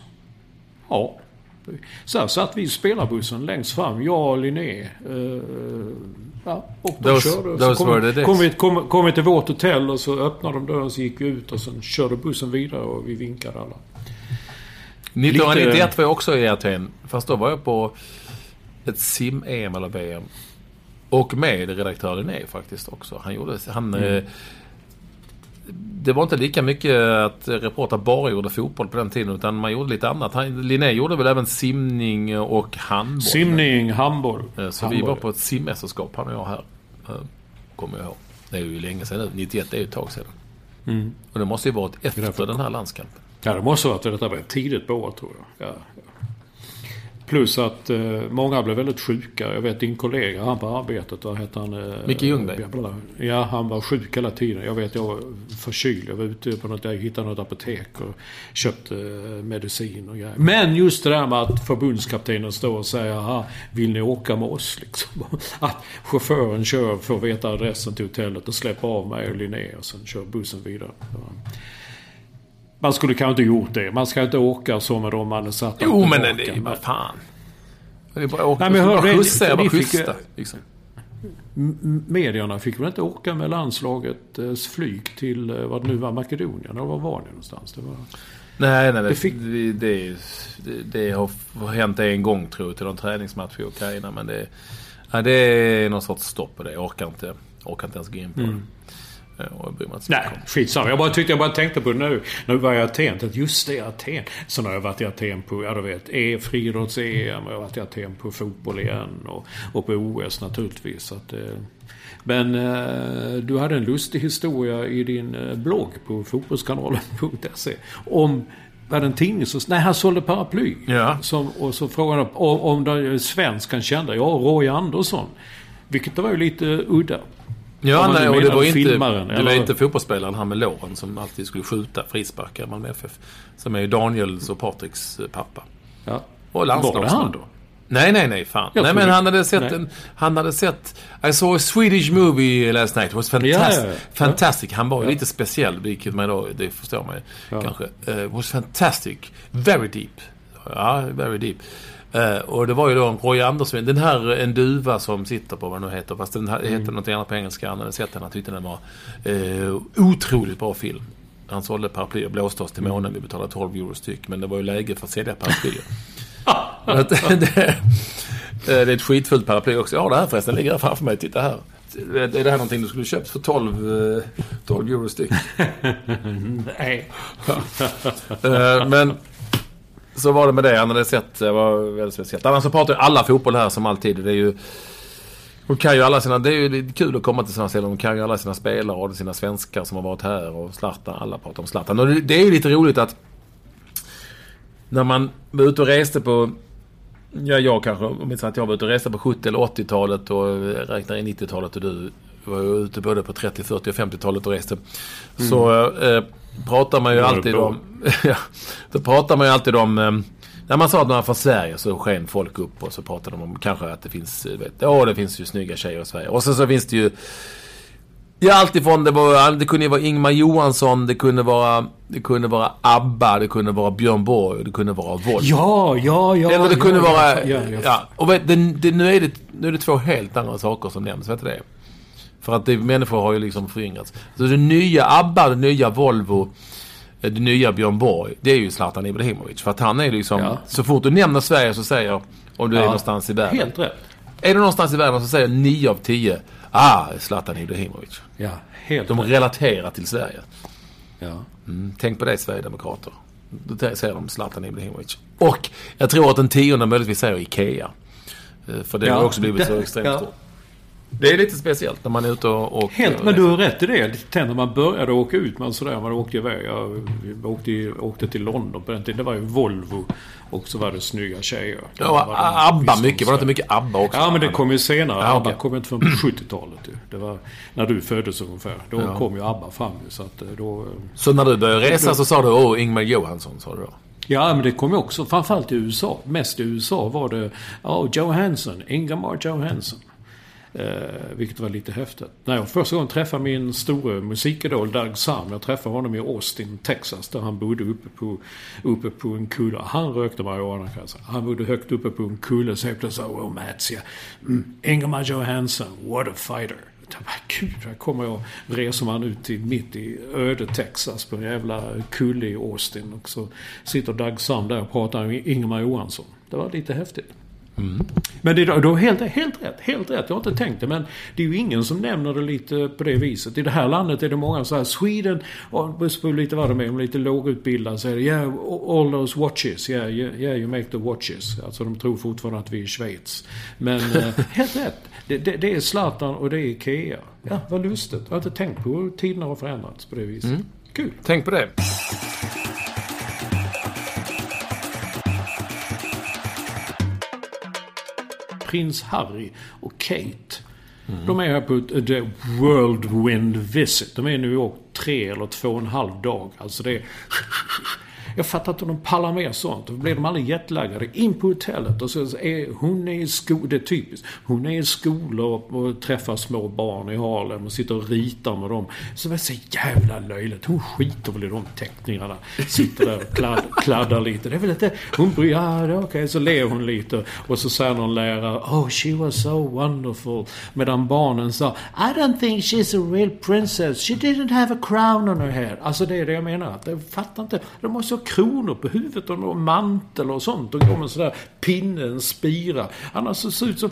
Ja. Så här satt vi i spelarbussen längst fram, jag och Linné. Uh, ja, och de those, körde. Those så kom, kom, vi, kom, kom vi till vårt hotell och så öppnade de dörren och så gick vi ut och sen körde bussen vidare och vi vinkade alla. nittonhundranittioett var jag också i Aten, fast då var jag på ett sim-E M eller V M. Och med redaktör Linné faktiskt också. Han gjorde... Han, mm. Det var inte lika mycket att reportrar bara gjorde fotboll på den tiden, utan man gjorde lite annat. Han, Linné gjorde väl även simning och handboll. Simning, handboll. Så handboll. Vi var på ett simmästerskap, han och jag här. Kommer jag ihåg. Det är ju länge sedan nu. nittioett är ju ett tag sedan. Mm. Och det måste ju varit efter Därför. Den här landskampen. Ja, det måste ha varit detta var tidigt på år, tror jag. Ja, ja. Plus att eh, många blev väldigt sjuka. Jag vet din kollega, han på arbetet, vad heter han? Eh, Micke Ljungberg. Ja, han var sjuk hela tiden. Jag vet, jag var förkyld. Jag var ute på något, jag hittade något apotek och köpte eh, medicin och grejer. Men just det där med att förbundskaptenen står och säger, aha, vill ni åka med oss? Liksom. Att chauffören kör för att veta adressen till hotellet och släpper av mig och Linné och sen kör bussen vidare. Ja. Man skulle kanske inte gjort det. Man ska inte åka så med dem man är satt. Jo, men det är ju bara fan. Det är bara åka. Nej, men hör, bara skjutsa, jag bara skjutsa. Liksom. Medierna fick väl inte åka med landslagets flyg till vad nu var Makedonien eller vad var det någonstans? Det var... Nej, nej, det, det, fick... det, det, det har hänt en gång tror jag till en träningsmatch i Ukraina, men det, ja, det är någon sorts stopp på det. Jag orkar inte, orkar inte ens gå in på mm. det. Nej, skitsamma. Jag bara tyckte jag bara tänkte på det nu. Nu var jag i Aten, att just det, Aten. Så när jag varit i Aten på, ja du vet, friidrotts-E M, jag har varit i Aten på fotboll igen och, och på O S naturligtvis. Att, eh. Men eh, du hade en lustig historia i din blogg på fotbollskanalen punkt se om Valentin, så nej, han sålde paraply. Ja. Som, och så frågade han om, om de svenskan kände, ja, Roy Andersson. Vilket var ju lite udda. Ja, nej, och det var inte filmaren, det var inte fotbollsspelaren han med låren som alltid skulle skjuta frisparkar i Malmö F F, som är ju Daniels och Patricks pappa. Ja. Och landslagsman då. Nej, nej, nej, fan. Jag nej, men han hade sett en, han hade sett I saw a Swedish movie last night. It was fantastic. Ja, ja, ja. Fantastic. Han var ju ja. lite speciell, vilket man då, det förstår man ja. kanske. Uh, was fantastic. Very deep. Ja, very deep. Uh, och det var ju då en Roy Andersson, den här en duva som sitter på vad den heter, fast den här, mm. heter något annat på engelska, han hade sett den, han tyckte den var uh, otroligt bra film. Han sålde paraply och blåste oss till månen, vi betalade tolv euro styck, men det var ju läge för att sälja paraplyer. det, det är ett skitfullt paraply också. Ja, det här förresten ligger här framför mig, titta här. Är det här någonting du skulle köpt för tolv euro styck? Nej. uh, men så var det med det, han hade sett, det var väldigt speciellt. Annars så pratar ju alla fotboll här som alltid, det är ju, de kan ju alla sina, det är ju kul att komma till sådana ställen, de kan ju alla sina spelare och sina svenskar som har varit här, och Zlatan, alla pratar om Zlatan. Och det är ju lite roligt att när man var ute och reste på, ja, jag kanske, om inte så att jag var ute och reste på sjuttio- eller åttiotalet och räknar i nittiotalet, och du var ute både på trettio-, fyrtio- och femtiotalet och reste. Mm. Så eh, pratar man ju ja, alltid om, ja, då pratar man ju alltid om, eh, när man sa att man var från Sverige så sken folk upp och så pratade de om kanske att det finns, vet, ja, det finns ju snygga tjejer i Sverige. Och sen så finns det ju, ja, alltifrån det var, det kunde vara Ingemar Johansson, det kunde vara det kunde vara Abba, det kunde vara Björn Borg, det kunde vara Wolf. Ja, ja, ja. Eller det kunde ja, vara ja, ja, ja. ja. Och vet, det, det, nu är det nu är det två helt andra saker som nämns, vet du det? För att det, människor har ju liksom föryngrats. Så det nya Abba, det nya Volvo, det nya Björn Borg, det är ju Zlatan Ibrahimovic, för att han är liksom ja. så fort du nämner Sverige så säger, om du ja. är någonstans i världen. Helt rätt. Är du någonstans i världen så säger nio av tio ah, Zlatan Ibrahimovic. Ja, helt de relaterar till Sverige. Ja. Mm, tänk på det, Sverigedemokrater. Då säger de Zlatan Ibrahimovic. Och jag tror att den tionde möjligtvis säger Ikea. För det ja, har också blivit så extremt ja. stort. Det är lite speciellt när man är ute och... och helt, och men du har rätt i det. Tänk när man började åka ut, man sådär, man åkte iväg. Jag åkte, åkte till London på den tiden. Det var ju Volvo och så var det snygga tjejer. Det var, var Abba mycket, var det inte mycket Abba också? Ja, men det kom ju senare. Ja, Abba okay. kom inte från sjuttiotalet. Det var när du föddes ungefär. Då ja. kom ju Abba fram. Så, att då, så när du började resa då, så sa du, åh, Ingemar Johansson, sa du då? Ja, men det kom ju också, framförallt i U S A. Mest i U S A var det, oh, Johansson, Ingemar Johansson. Eh, vilket var lite häftigt. När jag första gången träffade min stora musikidol Dag Sam, jag träffade honom i Austin, Texas, där han bodde uppe på, uppe på en kulle. Han rökte marijuana, han bodde högt uppe på en kulle, så jag plötsligt sa, oh Mats, ja. mm. Ingemar Johansson, what a fighter. Gud, här kommer jag, reser man ut i, mitt i öde Texas på en jävla kulle i Austin, och så sitter Dag Sam där och pratar med Ingemar Johansson. Det var lite häftigt. Mm. Men det då helt, helt rätt, helt rätt. Jag har inte tänkt det, men det är ju ingen som nämner det lite på det viset. I det här landet är det många så här Sweden och lite vad de är, de är lite lågutbildade, så är det, yeah, all those watches, yeah, yeah, you make the watches. Alltså de tror fortfarande att vi är i Schweiz. Men helt rätt. Det, det, det är Zlatan och det är Ikea. Ja, vad lustigt. Jag har inte tänkt på hur tiderna har förändrats på det viset. Mm. Kul. Tänk på det. Prins Harry och Kate. Mm. De är här på ett, The Whirlwind Visit. De är i New York tre eller två och en halv dag. Alltså det är... Jag fattar inte om de pallar med sånt. Då blir de aldrig jetlaggade. In på hotellet. Och så är, hon är i sko- det är typiskt. Hon är i skolor och träffar små barn i Harlem och sitter och ritar med dem. Så det är så jävla löjligt. Hon skiter väl i de teckningarna. Sitter där och kladd, kladdar lite. Det är väl inte... Hon bryr ah, okej. Okay. Så ler hon lite. Och så säger någon lärare, oh, she was so wonderful. Medan barnen sa, I don't think she's a real princess. She didn't have a crown on her head. Alltså det är det jag menar. Jag fattar inte. De måste kronor på huvudet och mantel och sånt och går med en sån där pinne, en spira, annars så ser ut som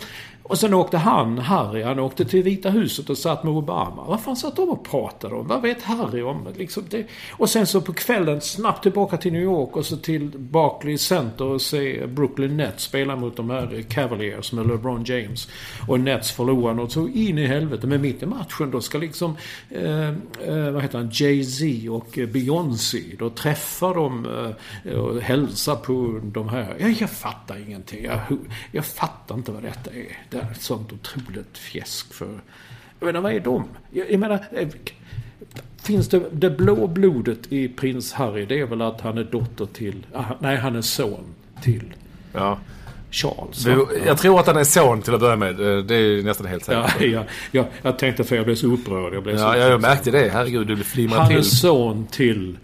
Och sen åkte han, Harry, han åkte till Vita huset och satt med Obama. Vad fan satt de och pratade om? Vad vet Harry om? Liksom det. Och sen så på kvällen snabbt tillbaka till New York och så till Barclays Center och se Brooklyn Nets spela mot de här Cavaliers med LeBron James. Och Nets förlorar något så in i helvete. Men mitt i matchen då ska liksom eh, vad heter han? Jay-Z och Beyoncé då träffa dem eh, och hälsa på de här. Jag, jag fattar ingenting. Jag, jag fattar inte vad detta är. Det är ett sånt otroligt fjäsk för... Jag menar, vad är de? Jag, jag menar, finns det, det blå blodet i prins Harry, det är väl att han är dotter till... Nej, han är son till ja. Charles. Du, jag tror att han är son till att börja med. Det är nästan helt säkert. Ja, ja, ja, jag tänkte för jag blev så upprörd. Jag, blev så ja, upprörd. Jag märkte det. Herregud, du blev flimmad till. Han är son till...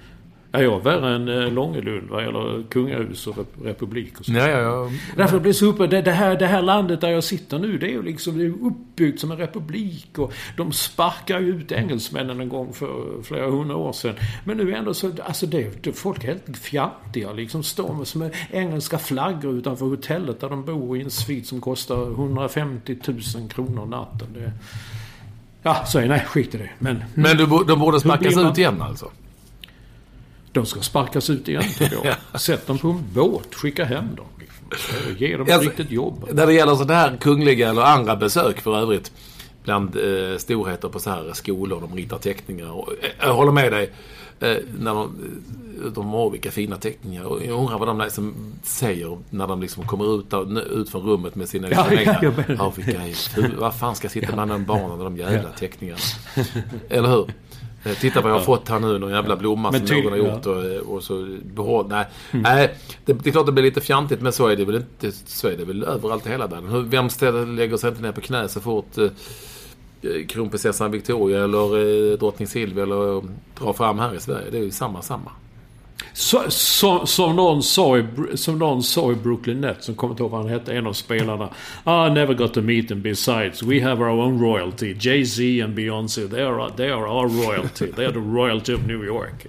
Ja, jag var en Långelund vad gäller kungahus och republik och så. Nej, ja, ja. Därför blir det super det, det här det här landet där jag sitter nu, det är ju liksom det är uppbyggt som en republik och de sparkar ju ut engelsmännen en gång för flera hundra år sedan. Men nu ändå så alltså det folk är helt fjantiga liksom står som med engelska flaggor utanför hotellet där de bor i en svit som kostar hundrafemtiotusen kronor natten. Det, ja, så är nej, skit i det. Men men du, de borde sparkas ut igen alltså. De ska sparkas ut igen. Sätt dem på en båt, skicka hem dem. Ge dem ett alltså, riktigt jobb. När det gäller sådana här kungliga eller andra besök för övrigt bland eh, storheter på så här skolor, de ritar teckningar. Och, eh, jag håller med dig eh, när de, de har vilka fina teckningar. Och jag undrar vad de liksom säger när de liksom kommer ut, av, ut från rummet med sina ja, egna. Ja, ja, vad fan ska sitta bland en barn när de jävla teckningarna? Eller hur? Titta vad jag har fått här nu, någon jävla blomma men som ty- någon har gjort och, och så behåll, nej, mm. nej det, det är klart det blir lite fjantigt men så är det väl inte, så är det väl överallt i hela världen. Vem ställer, lägger sig inte ner på knä så fort eh, kronprinsessan Victoria eller eh, drottning Silvia eller drar fram här i Sverige, det är ju samma, samma. Så, så, som, någon sa i, som någon sa i Brooklyn Nets som kommer inte ihåg vad han hette, en av spelarna I never got to meet them besides we have our own royalty, Jay-Z and Beyoncé they are, they are our royalty they are the royalty of New York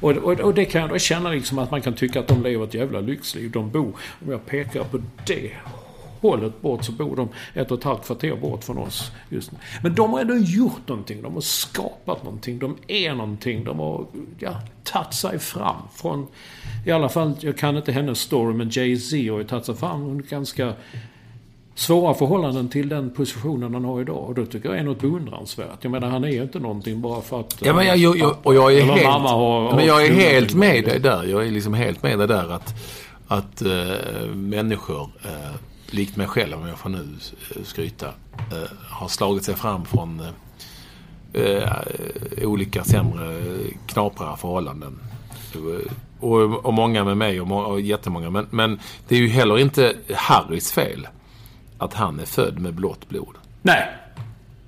och, och, och det kan jag känna liksom att man kan tycka att de lever ett jävla lyxliv de bor, om jag pekar på det hållet bort så bor de ett och ett halvt kvarter bort från oss just nu. Men de har ändå gjort någonting, de har skapat någonting, de är någonting, de har ja, tagit sig fram från, i alla fall, jag kan inte hennes story men Jay-Z har ju tagit sig fram under ganska svåra förhållanden till den positionen han har idag och då tycker jag är något beundransvärt. Jag menar han är ju inte någonting bara för att ja, men jag, jag, jag, och jag är helt, har, men jag är helt med dig där, jag är liksom helt med dig där att, att äh, människor äh, likt mig själv om jag får nu skryta eh, har slagit sig fram från eh, olika sämre knaprare förhållanden och, och många med mig och, må- och jättemånga men, men det är ju heller inte Harrys fel att han är född med blått blod. Nej.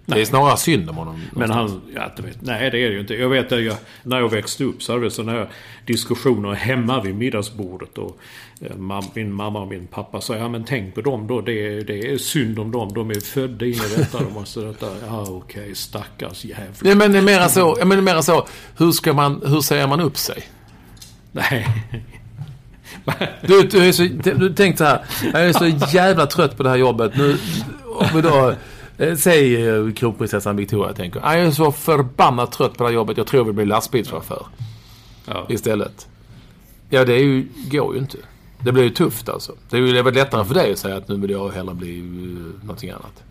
Nej. Det är snarare synd om honom. Men han, ja, det vet, nej det är det ju inte. Jag vet att jag, när jag växte upp så hade vi sådana här diskussioner hemma vid middagsbordet och eh, min mamma och min pappa sa ja men tänk på dem då, det, det är synd om dem, de är födda in i detta, de måste detta, ja okej okay, stackars jävlar. Nej men det är mera så, jag menar mera så, hur ska man, hur säger man upp sig? Nej. Du, du, är så, du tänkte så här, jag är så jävla trött på det här jobbet, nu, och då säger kronprinsessan Victoria tänker jag är så förbannat trött på det här jobbet jag tror vi blir lastbilschaufför ja. Istället ja det är ju, går ju inte det blir ju tufft alltså det är ju väl lättare för dig att säga att nu vill jag hellre bli någonting annat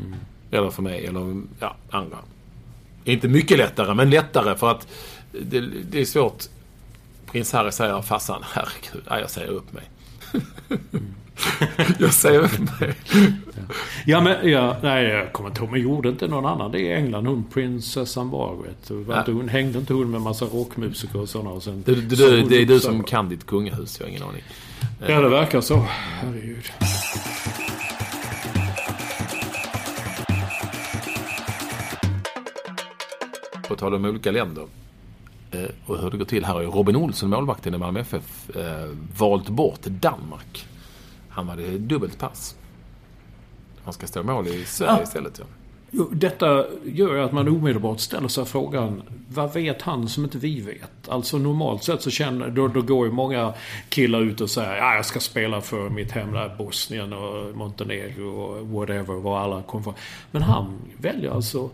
mm. eller för mig eller ja, andra inte mycket lättare men lättare för att det, det är svårt prins Harry säger fassan herregud, ja, jag säger upp mig mm. jag säger nej. Ja men ja, nej jag kommer inte ihåg men gjorde inte någon annan. Det är England hon prinsessan Margaret. Ja. Hon hängde inte hon med massa rockmusiker och såna och sen. Du, du, du, det är du som kan ditt kungahus jag har ingen aning. Ja det verkar så. Herregud. På tal om olika länder. Och hur det går till här har ju Robin Olsson målvakten i Malmö F F valt bort Danmark. Han hade dubbelt pass. Han ska stå mål i Sverige ja. Istället. Ja. Detta gör att man omedelbart ställer sig frågan, vad vet han som inte vi vet? Alltså normalt sett så känner, då, då går ju många killar ut och säger, ja, jag ska spela för mitt hemland Bosnien och Montenegro och whatever, var alla kommer från. Men han väljer alltså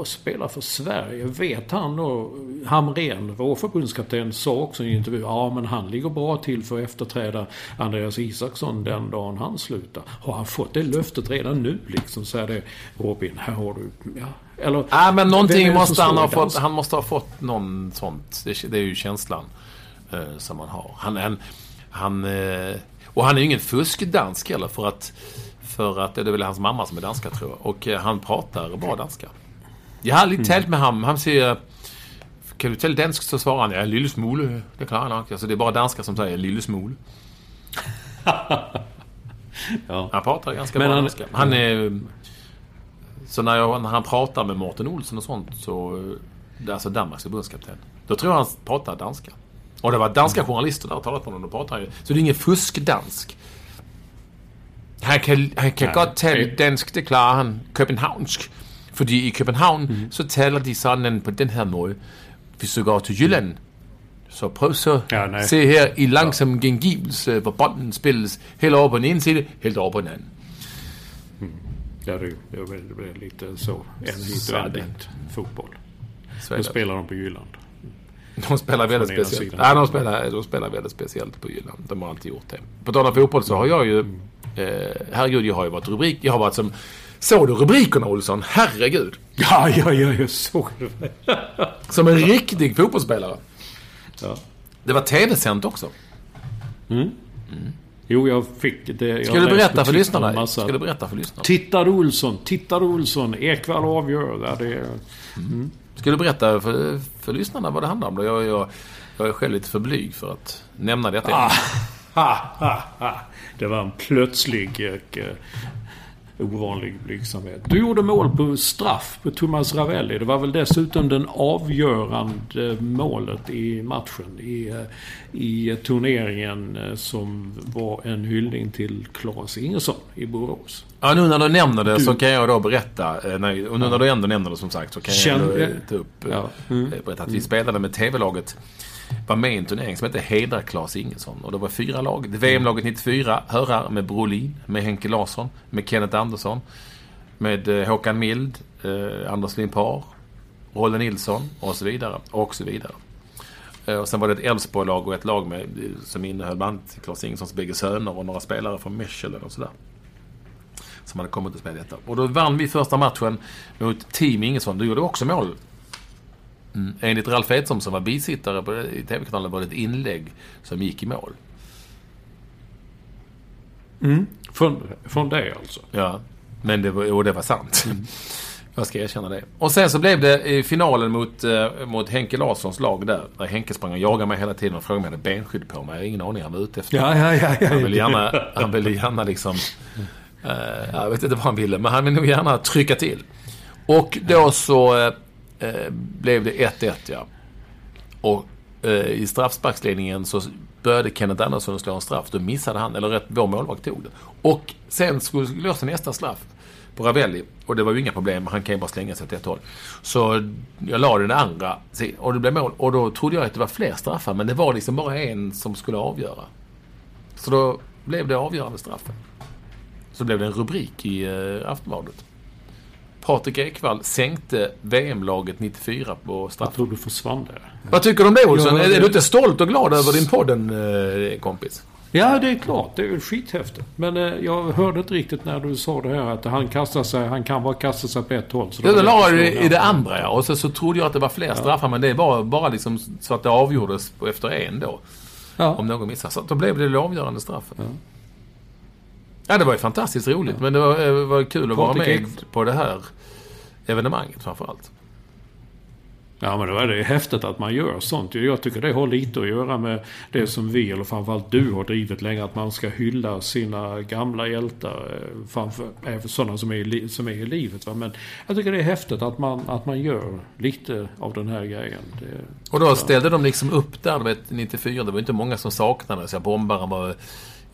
att spela för Sverige. Vet han, och Hamrén, vår förbundskapten, sa också i en intervju, ja men han ligger bra till för att efterträda Andreas Isaksson den dagen han slutar. Har han fått det löftet redan nu liksom, så är det Robin, här har du, ja. Eller, ja, men någonting måste han ha fått, han måste ha fått någon sånt. Det, det är ju känslan eh, som man har. Han, han, han eh, och han är ju ingen fuskdansk heller, för att, för att det är väl hans mamma som är danska tror jag, och eh, han pratar bara danska. Jag har lite tält med honom. Han säger, kan du tala dansk? Så svarar han, ja, lille smule. Det klarar han. Alltså det är bara danskar som säger lille smule. Ja. Han pratar ganska men bra han, danska. Han är, så när, jag, när han pratar med Martin Olsson och sånt, så det är alltså Danmarks förbundskapten. Då tror jag han pratar danska. Och det var danska journalister där och talat med honom, och pratar ju. Så det är ingen fuskdansk. Han kan, han kan gott tala dansk, det klarar han. Köpenhavnsk. Fordi i København, mm. så taler de sådan på den her måde. Hvis du går til Jylland, så prøv så ja, se her i langsom gengivelse, hvor bånden spilles helt over på den ene side, helt over på den anden. Mm. Ja, det er jo lidt så enhedvendigt fodbold. Nu spiller de på Jylland. De spelar väldigt speciellt. Nej, de spelar, de spelar väldigt speciellt på Jylland. De har alltid gjort det. På tal om fotboll så har jag ju, eh, herregud, jag har ju varit rubrik, jag har varit som, så du rubrikerna, Olsson? Herregud. Ja, ja, ja, jag såg det. Som en riktig fotbollsspelare. Ja. Det var tv-sänt också. Mm. Mm. Jo, jag fick det. Jag ska, du berätta för lyssnarna? Massa... ska du berätta för lyssnarna? Tittar Olsson, tittar Olsson, Ekvall avgör. Ja, det... mm. Mm. Ska du berätta för, för lyssnarna vad det handlar om? Då? Jag, jag, jag är själv lite för blyg för att nämna detta. Ah. Ha, ha, ha. Det var en plötslig... Och, ovanlig blygsamhet. Du gjorde mål på straff på Thomas Ravelli. Det var väl dessutom den avgörande målet i matchen i, i turneringen, som var en hyllning till Claes Ingersson i Borås. Ja, nu när du nämner det du... så kan jag då berätta. Nej, och nu när du ändå nämner det som sagt, så kan Känn... jag ta upp ja. mm. berätta att vi spelade med tv-laget, var med i en turnering som hette Hedra Claes Ingesson, och det var fyra lag. Det V M-laget nittiofyra hörar med Brolin, med Henke Larsson, med Kenneth Andersson, med eh, Håkan Mild, eh, Anders Limpar, Rolle Nilsson och så vidare och så vidare. Eh, och sen var det ett Elfsborg-lag och ett lag med, som innehöll bland Claes Ingessons bägge söner och några spelare från Mechelen och sådär, som hade kommit att spela detta. Och då vann vi första matchen mot Team Ingesson. Du gjorde också mål. Mm. Enligt Ralf Edsom, som var bisittare på, i tv-kanalen, var det ett inlägg som gick i mål. Mm. Från, från det alltså. Ja, men det var, och det var sant. Mm. Jag ska erkänna det. Och sen så blev det i finalen mot, eh, mot Henke Larssons lag där, där Henke sprang och jagade mig hela tiden och frågade mig om jag hade benskydd på mig. Jag har ingen aning han var ute efter. Ja, ja, ja, ja. Han ville gärna, han ville gärna liksom... Eh, jag vet inte vad han ville, men han ville nog gärna trycka till. Och då så... Eh, Eh, blev det ett ett, ja. Och eh, i straffsparksledningen så började Kenneth Andersson slå en straff. Då missade han, eller rätt, vår målvakt tog det. Och sen skulle lösa nästa straff på Ravelli, och det var ju inga problem, han kan ju bara slänga sig till ett håll. Så jag la den andra och det blev mål, och då trodde jag att det var fler straffar, men det var liksom bara en som skulle avgöra. Så då blev det avgörande straffen. Så blev det en rubrik i eh, Aftonbladet. Patrik Ekvall sänkte V M-laget nittiofyra på straff. Jag tror du försvann där. Vad tycker du om det, Olsson? Ja, det... Är du inte stolt och glad över din podden, kompis? Ja, det är klart. Det är ju skithäftigt. Men eh, jag hörde inte riktigt när du sa det här, att han kastar sig, han kan bara kasta sig på ett håll. Så det det la i, i det andra, ja. Och så, så trodde jag att det var fler ja. straffar, men det var bara liksom så att det avgjordes efter en då. Ja. Om någon missar. Så då blev det avgörande straffen. Ja. Ja, det var ju fantastiskt roligt, ja. Men det var, det var kul att vara med på det här evenemanget framförallt. Ja, men det var det häftigt att man gör sånt. Jag tycker det har lite att göra med det som vi, eller framförallt du, har drivit länge, att man ska hylla sina gamla hjältar, framför, även sådana som är, som är i livet. Va? Men jag tycker det är häftigt att man, att man gör lite av den här grejen. Det, och då ställde ja. de liksom upp där, vet, nittiofyra, det var inte många som saknades. Jag bombaren var...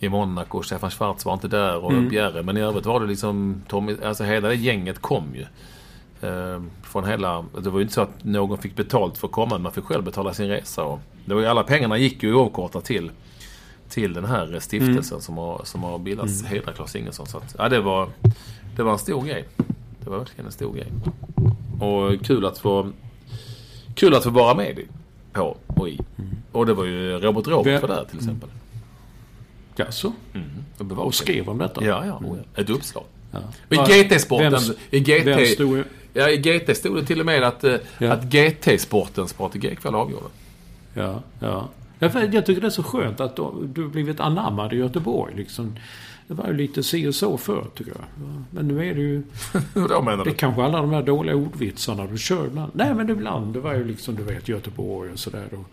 i Monaco, Stefan Schwarz var inte där och mm. Bjerre, men i övrigt var det liksom Tommy, alltså hela det gänget kom ju. Från hela, det var ju inte så att någon fick betalt för att komma, man fick själv betala sin resa, och det var ju, alla pengarna gick ju avkorta till till den här stiftelsen mm. som har som har bildats mm. hela Claes Ingesson, så att, ja, det var det var en stor grej. Det var verkligen en stor grej. Och kul att få kul att få vara med i, på och i. Mm. Och det var ju Robert Robert för där till exempel. Ja, så. Mm. Och, och skrev om detta. Ja, ja, mm. ett uppslag. Ja. Men ja, G T-sporten i G T stod, ja, i G T stod det till och med att ja. att G T-sporten sport i kväll avgjorde. Ja, ja. Jag tycker det är så skönt att du blivit anammad i Göteborg liksom. Det var ju lite si och så förr, tycker jag. Men nu är det ju... det är kanske alla de här dåliga ordvitsarna du kör ibland. Nej, men ibland, det var ju liksom, du vet, Göteborg och sådär. Och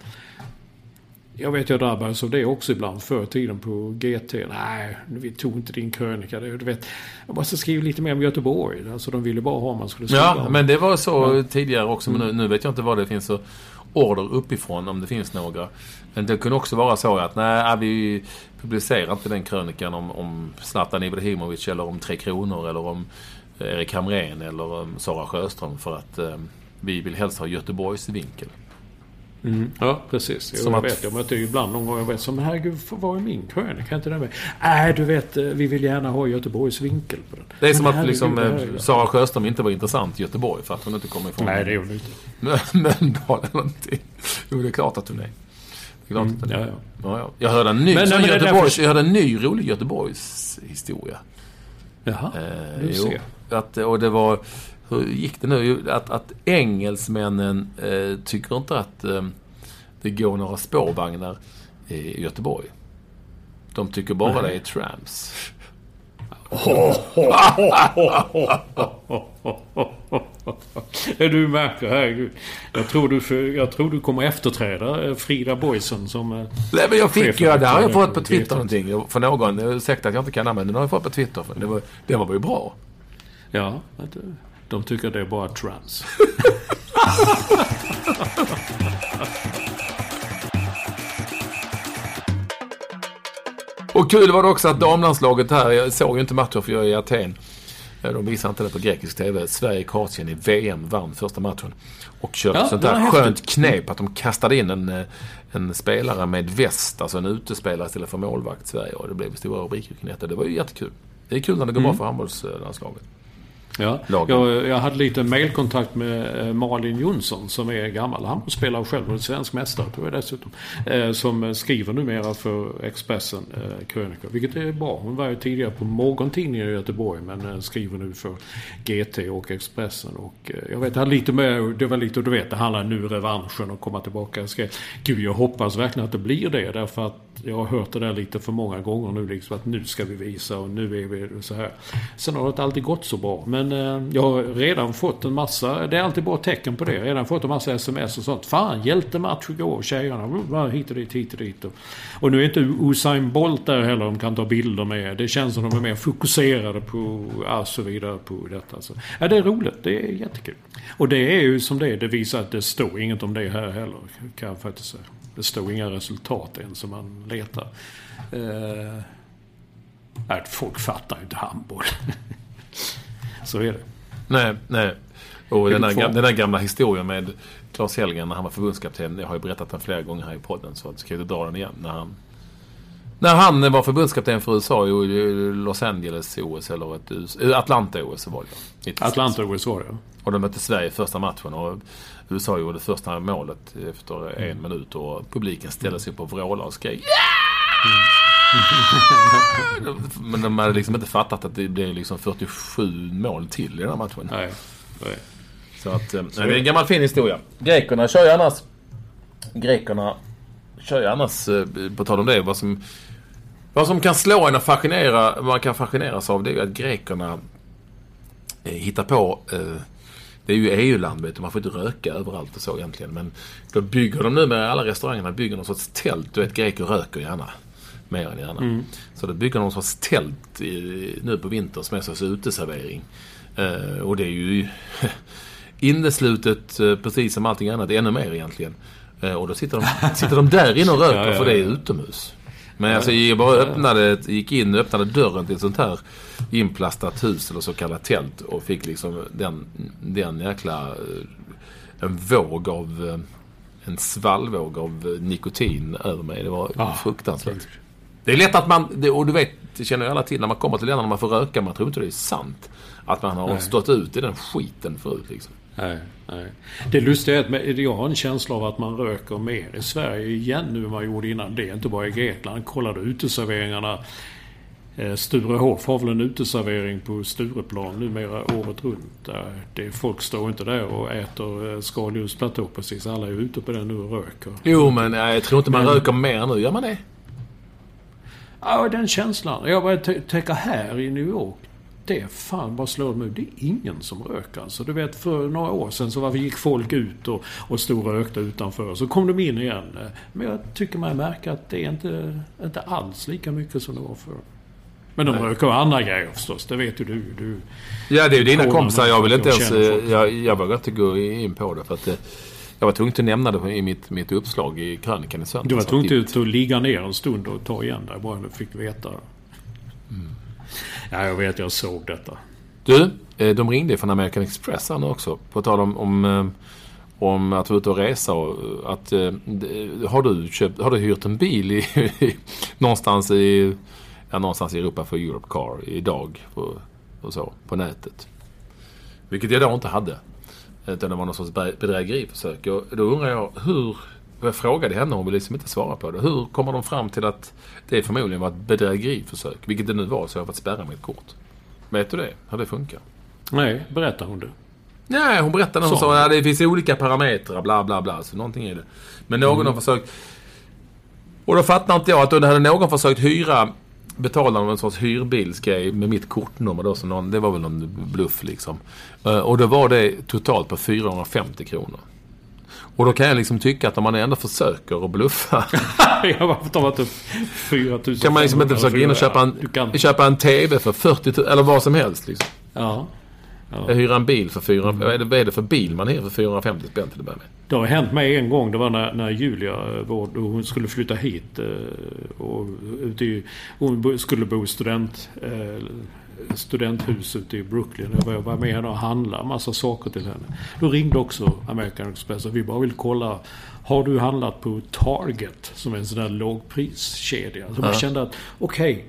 jag vet, jag drabbades av det också ibland förr tiden på G T. Nej, vi tog inte din krönika. Du vet, jag måste skriva lite mer om Göteborg. Alltså, de ville bara ha man skulle skriva. Ja, men det var så ja. tidigare också. Men nu, nu vet jag inte vad det finns så... order uppifrån, om det finns några. Men det kunde också vara så att nej, vi publicerar inte den krönikan om, om Zlatan Ibrahimovic eller om Tre Kronor eller om Erik Hamrén eller om Sara Sjöström, för att eh, vi vill helst ha Göteborgs vinkel. Mm. Ja, precis. Jag som vet, att... jag möter ju ibland någon gång, jag vet som, herregud, vad är min krönika? Kan inte den med? Nej, du vet, vi vill gärna ha Göteborgs vinkel på den. Det är som men att liksom, är Sara Sjöström inte var intressant i Göteborg för att hon inte kommer ifrån. Nej, det gjorde hon inte. Men, men bara någonting. Jo, det är klart att hon är. Det är klart att hon är. Mm, ja, ja. Ja, ja. Jag hörde en ny, men, nej, Göteborgs, därför... jag hörde en ny rolig Göteborgs historia. Jaha, eh, du ser. Att, och det var... hur gick det nu? Att, att engelsmännen eh, tycker inte att eh, det går några spårvagnar i Göteborg. De tycker bara mm. det är trams. Du märker, herregud. Jag tror du, för, jag tror du kommer efterträda Frida Boysen som... Nej, men jag fick ju, det har jag fått på Twitter någonting. För någon, jag är säkert att jag inte kan använda, det har jag fått på Twitter. För det var, det var ju bra. Ja, att de tycker det är bara trams. Och kul var det också att damlandslaget här, jag såg ju inte matchen för jag är i Aten. De visade inte det på grekisk tv. Sverige-Kroatien i V M vann första matchen. Och körde ja, sånt där skönt knep att de kastade in en, en spelare med väst, alltså en utespelare istället för målvakt Sverige. Och det blev stora rubriker kring detta. Det var ju jättekul. Det är kul när det går bra mm. för handbollslandslaget. Ja, jag, jag hade lite mailkontakt med Malin Jonsson som är gammal. Han spelar själv och är svensk mästare tror jag dessutom. Eh, som skriver numera för Expressen eh, krönikor, vilket är bra. Hon var ju tidigare på morgontidningen i Göteborg men eh, skriver nu för G T och Expressen. Och eh, jag vet, hade lite med, det var lite, du vet, det handlar nu revanschen och komma tillbaka. Jag skrev, gud, jag hoppas verkligen att det blir det, därför att jag har hört det där lite för många gånger nu liksom, att nu ska vi visa och nu är vi så här. Sen har det alltid gått så bra, men jag har redan fått en massa, det är alltid bara tecken på det, jag har redan fått en massa sms och sånt, fan hjältematch igår, tjejerna hit och dit, hit och dit, och nu är inte Usain Bolt där heller, de kan ta bilder med, det känns som de är mer fokuserade på och så vidare på detta, så ja, det är roligt, det är jättekul, och det är ju som det är, det visar att det står inget om det här heller, kan jag faktiskt säga, det står inga resultat än som man letar. eh, att folk fattar ju inte handboll. Så är det. Nej, nej. Och den där, den där gamla historien med Claes Helgen när han var förbundskapten, jag har ju berättat den flera gånger här i podden, så ska jag inte dra den igen. När han, när han var förbundskapten för U S A i Los Angeles O S eller ett, Atlanta O S var det. Atlanta O S var det. Och de mötte Sverige i första matchen och U S A gjorde det första målet efter en mm. minut och publiken ställde sig upp och vrålade och skrek. Yeah! Men de hade liksom inte fattat att det blev liksom fyrtiosju mål till i den här matchen. Nej, nej. Så att, nej, det är en gammal fin historia. Grekerna kör ju annars Grekerna kör ju annars på tal om det, vad som, vad som kan slå en och fascinera, man kan fascineras av, det är ju att grekerna hittar på, det är ju E U-land, man får inte röka överallt och så egentligen, men då bygger de nu med alla restaurangerna, bygger någon sorts tält, du vet, greker röker gärna mer än gärna. Mm. Så det bygger någon sorts tält i, nu på vintern som är så uteservering. Eh, och det är ju inneslutet eh, precis som allting annat, ännu mer egentligen. Eh, och då sitter de, sitter de där inne och röker, ja, ja, ja, för det är utomhus. Men alltså jag bara öppnade, gick in och öppnade dörren till ett sånt här inplastat hus eller så kallat tält och fick liksom den, den jäkla en våg av en svallvåg av nikotin över mig. Det var ah, fruktansvärt. Det är lätt att man, och du vet, det känner ju alla till när man kommer till länderna, man får röka, man tror inte det är sant att man har nej, stått ut i den skiten förut liksom. Nej, nej. Det lustiga är att jag har en känsla av att man röker mer i Sverige igen nu än man gjorde innan. Det är inte bara i Grekland. Kollar du uteserveringarna, Sturehof har väl en uteservering på Stureplan numera året runt. Det är, folk står inte där och äter skaldjursplatå precis. Alla är ute på den nu och röker. Jo, men jag tror inte man men, röker mer nu. Gör man det? Ja, den känslan. Jag bara t- tänker här i New York. Det fan bara slår mig. Det är ingen som röker. Alltså, du vet, för några år sedan så var vi gick folk ut och, och stod och rökte utanför. Så kom de in igen. Men jag tycker man märker att det är inte, inte alls lika mycket som det var förr. Men de nej, röker och andra grejer förstås. Det vet ju du. du ja, det är ju dina kompisar. Jag vill inte ens... Jag, jag vågar inte gå in på det för att... Jag var tungt att nämna det i mitt, mitt uppslag i krönikan i söndags. Du var tungt ut att ligga ner en stund och ta igen där. Bara jag fick veta. Mm. Ja, jag vet, jag såg detta. Du, de ringde från American Express här nu också. På tal om, om, om att vara ute och resa. Och att, har, du köpt, har du hyrt en bil i, någonstans, i, ja, någonstans i Europa för Europe Car idag och, och så, på nätet? Vilket jag då inte hade. Utan det var någon sorts bedrägeriförsök. Och då undrar jag hur... Jag frågade henne, hon ville liksom inte svara på det. Hur kommer de fram till att det förmodligen var ett bedrägeriförsök? Vilket det nu var, så jag har fått spärra mitt kort. Vet du det? Hur det funkar? Nej, berättar hon det? Nej, hon berättade när hon sa att det finns olika parametrar, bla bla bla. Så någonting är det. Men någon mm. har försökt... Och då fattar inte jag att då hade någon försökt hyra... betalade om en sorts hyrbilsgrej med mitt kortnummer då, så någon, det var väl någon bluff liksom. Och då var det totalt på fyrahundrafemtio kronor. Och då kan jag liksom tycka att om man ändå försöker att bluffa jag var på att fyra tusen kan man liksom inte försöka in och köpa en, kan... köpa en tv för fyrtio tusen eller vad som helst liksom. Ja. Ja. Hyra en bil för fyra, mm. vad, är det, vad är det för bil man hyr för fyrahundrafemtio spänn till det början med? Det har hänt mig en gång, det var när, när Julia var, hon skulle flytta hit och ute i, hon skulle bo i student, studenthus ute i Brooklyn. Jag var med henne och handlade en massa saker till henne. Då ringde också American Express och vi bara vill kolla, har du handlat på Target som är en sån där lågpriskedja? Så man kände att okej, okay,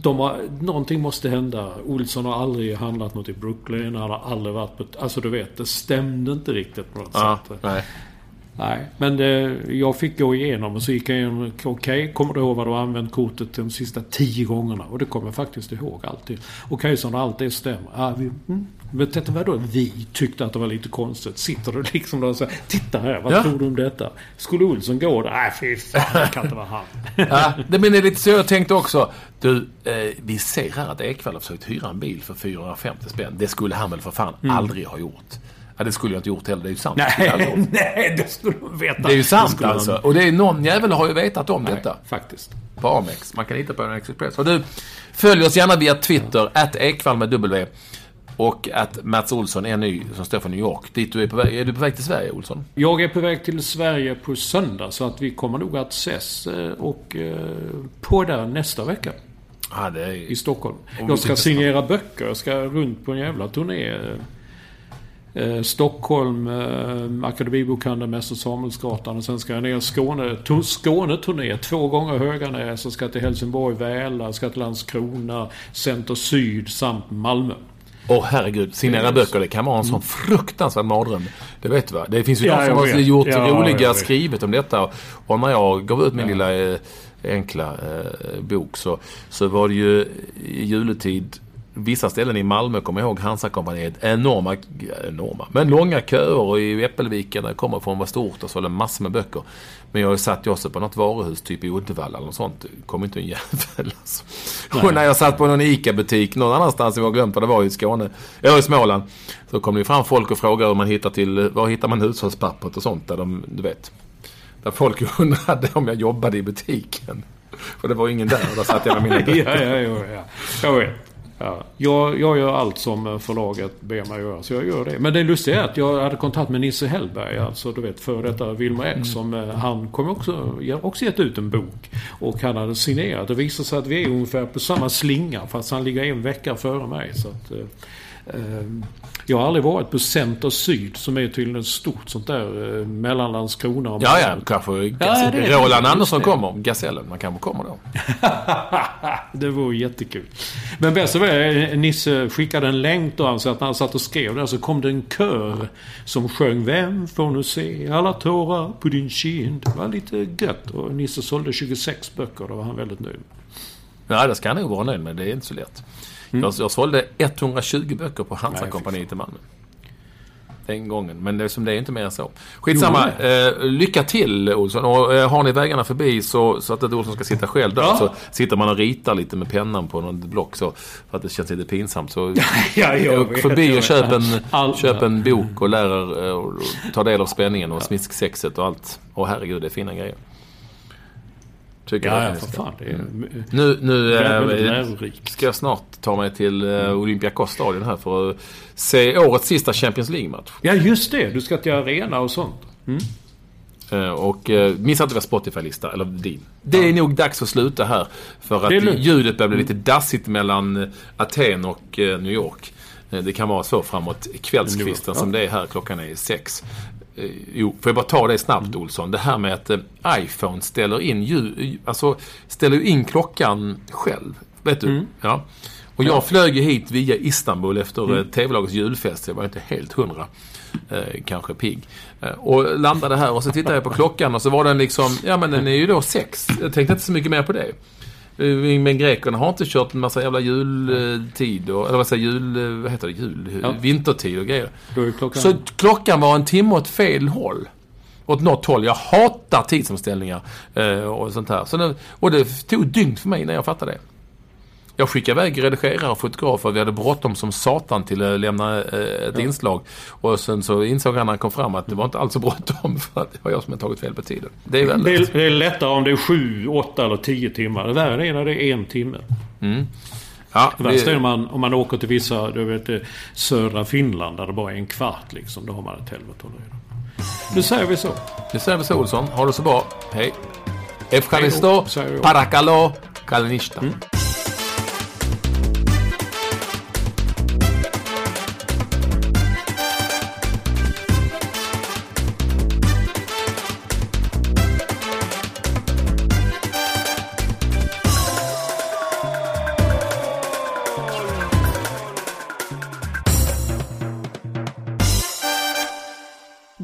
de har, någonting måste hända. Olsson har aldrig handlat något i Brooklyn, han har aldrig varit på, alltså du vet, det stämde inte riktigt på något ja, sätt. Nej. Nej, men det, jag fick gå igenom och så gick jag igenom, okej, okay, kommer du ihåg vad du har använt kortet de sista tio gångerna? Och det kommer jag faktiskt ihåg alltid. Okej, okay, så när allt det stämmer. Ah, vi, mm, vet inte vad då? Vi tyckte att det var lite konstigt. Sitter du liksom där och säger, titta här, vad ja. tror du om detta? Skulle Olsson gå där? Nej, fy fan, det kan inte vara han. Ja, det menar lite så jag tänkte också. Du, eh, vi ser här att Ekvall har försökt hyra en bil för fyrahundrafemtio spänn. Det skulle han väl för fan mm. aldrig ha gjort. Ja, det skulle jag inte gjort heller, det är ju sant. Nej, nej det skulle de veta. Det är ju sant alltså. De... Och det är någon jävel har ju vetat om nej, detta. Faktiskt. På Amex. Man kan hitta på en Express. Och du, följ oss gärna via Twitter, at Ekvall med W och att Mats Olsson är ny som står för New York. Dit du är, på väg, är du på väg till Sverige, Olsson? Jag är på väg till Sverige på söndag, så att vi kommer nog att ses och på där nästa vecka. Ja, det är... I Stockholm. Jag ska signera böcker, jag ska runt på en jävla turné. Eh, Stockholm, eh, Akademibokhandeln, Mäster Samuelsgatan, och sen ska jag ner i Skåne, to- Skåneturné två gånger Höganäs, så ska jag till Helsingborg, Väla, ska till Landskrona, Center Syd samt Malmö. Åh oh, herregud, signera böcker, det kan vara en sån fruktansvärd mardröm. Det vet du va? Det finns ju ja, de som har gjort ja, roliga skrivet om detta. Och när jag gav ut min ja. lilla eh, enkla eh, bok så, så var det ju i juletid vissa ställen i Malmö, kommer jag ihåg, Hansa-kompaniet, enorma, enorma men långa köer i Äppelviken där jag kommer från, var stort och så en massa med böcker. Men jag satt ju också på något varuhus typ i Uddevalla eller något sånt, kom inte en jävel alltså. Och när jag satt på någon Ica-butik någon annanstans, jag har glömt vad det var, i Skåne eller i Småland, så kom det ju fram folk och frågade hur man hittar till, var hittar man hushållspappret och sånt där de, du vet, där folk undrade om jag jobbade i butiken, för det var ingen där, där satt jag med mina böcker. ja, ja, ja, ja. Jag vet. Ja, jag, jag gör allt som förlaget ber mig göra, så jag gör det. Men det lustiga är att jag hade kontakt med Nisse Hellberg, alltså du vet, för detta Wilma X, mm. som han kom också, jag också gett ut en bok och han hade signerat. Det visade sig att vi är ungefär på samma slinga, fast han ligger en vecka före mig, så att eh, jag har aldrig varit på Center Syd, som är tydligen ett stort sånt där eh, mellan Landskrona och ja, ja, kanske Gass- ja, det är Roland det. Andersson kommer, Gasellen, man kanske kommer då. Det var jättekul. Men bäst av det, Nisse skickade en länk då, han sa att när han satt och skrev där så kom det en kör som sjöng Vem får nu se alla tårar på din kind. Det var lite gött, och Nisse sålde tjugosex böcker, då var han väldigt nöjd. Ja, det ska han nog vara nöjd med, det är inte så lätt. Mm. Jag, jag sålde etthundratjugo böcker på Hansa-kompaniet i Malmö den gången, men det är, som det är inte mer än så. Skitsamma, jo, eh, lycka till Olsson, och eh, har ni vägarna förbi så, så att det Olsson ska sitta själv där, ja. Så sitter man och ritar lite med pennan på något block så, för att det känns lite pinsamt, så ja, jag vet, förbi och köp en, all... köp en bok och lära och, och ta del av spänningen och ja. Smisksexet och allt, och herregud, det är fina grejer. Tycker ja, jag för fan, det är mm. Nu, nu äh, ska jag snart ta mig till äh, Olympiakos stadion här för att se årets sista Champions League-match. Ja, just det. Du ska till arena och sånt. Mm. Äh, och äh, missa inte vår Spotify-lista, eller din. Det är ja. nog dags att sluta här, för att ljudet börjar bli lite dassigt mellan Aten och äh, New York. Äh, det kan vara så framåt kvällskvisten ja. som det är här. Klockan är sex. Jo, får jag bara ta det snabbt, Olsson. Det här med att iPhone ställer in ljud, alltså ställer in klockan själv, vet du? Mm. Ja. Och jag ja. flög hit via Istanbul efter mm. T V-lagets julfest. Jag var inte helt hundra, eh, kanske pigg. Eh, och landade här och så tittade jag på klockan och så var den liksom, ja men den är ju då sex. Jag tänkte inte så mycket mer på det. Men grekerna har inte kört en massa jävla jultid och, eller vad säger jul, vad heter det, jul, ja. vintertid och grejer. Klockan... Så klockan var en timme åt fel håll. Åt något håll. Jag hatar tidsomställningar eh, och sånt här. Så det, och det tog dygn för mig när jag fattade det. Jag skickade iväg redigerare och fotografer. Vi hade bråttom som satan till att lämna eh, ett ja. inslag. Och sen så insåg han när han kom fram att det var inte alls så bråttom, för att det var jag som hade tagit fel på tiden. Det är, väldigt... det är lättare om det är sju, åtta eller tio timmar. Det värre är när det är en timme. Mm. Ja, det värsta är om man, om man åker till vissa, du vet, södra Finland där det bara är en kvart liksom. Då har man ett helvete. Nu säger vi så. Nu säger vi så, Olsson. Ha det så bra. Hej. Efkaristo, parakalo, kalinista. Mm.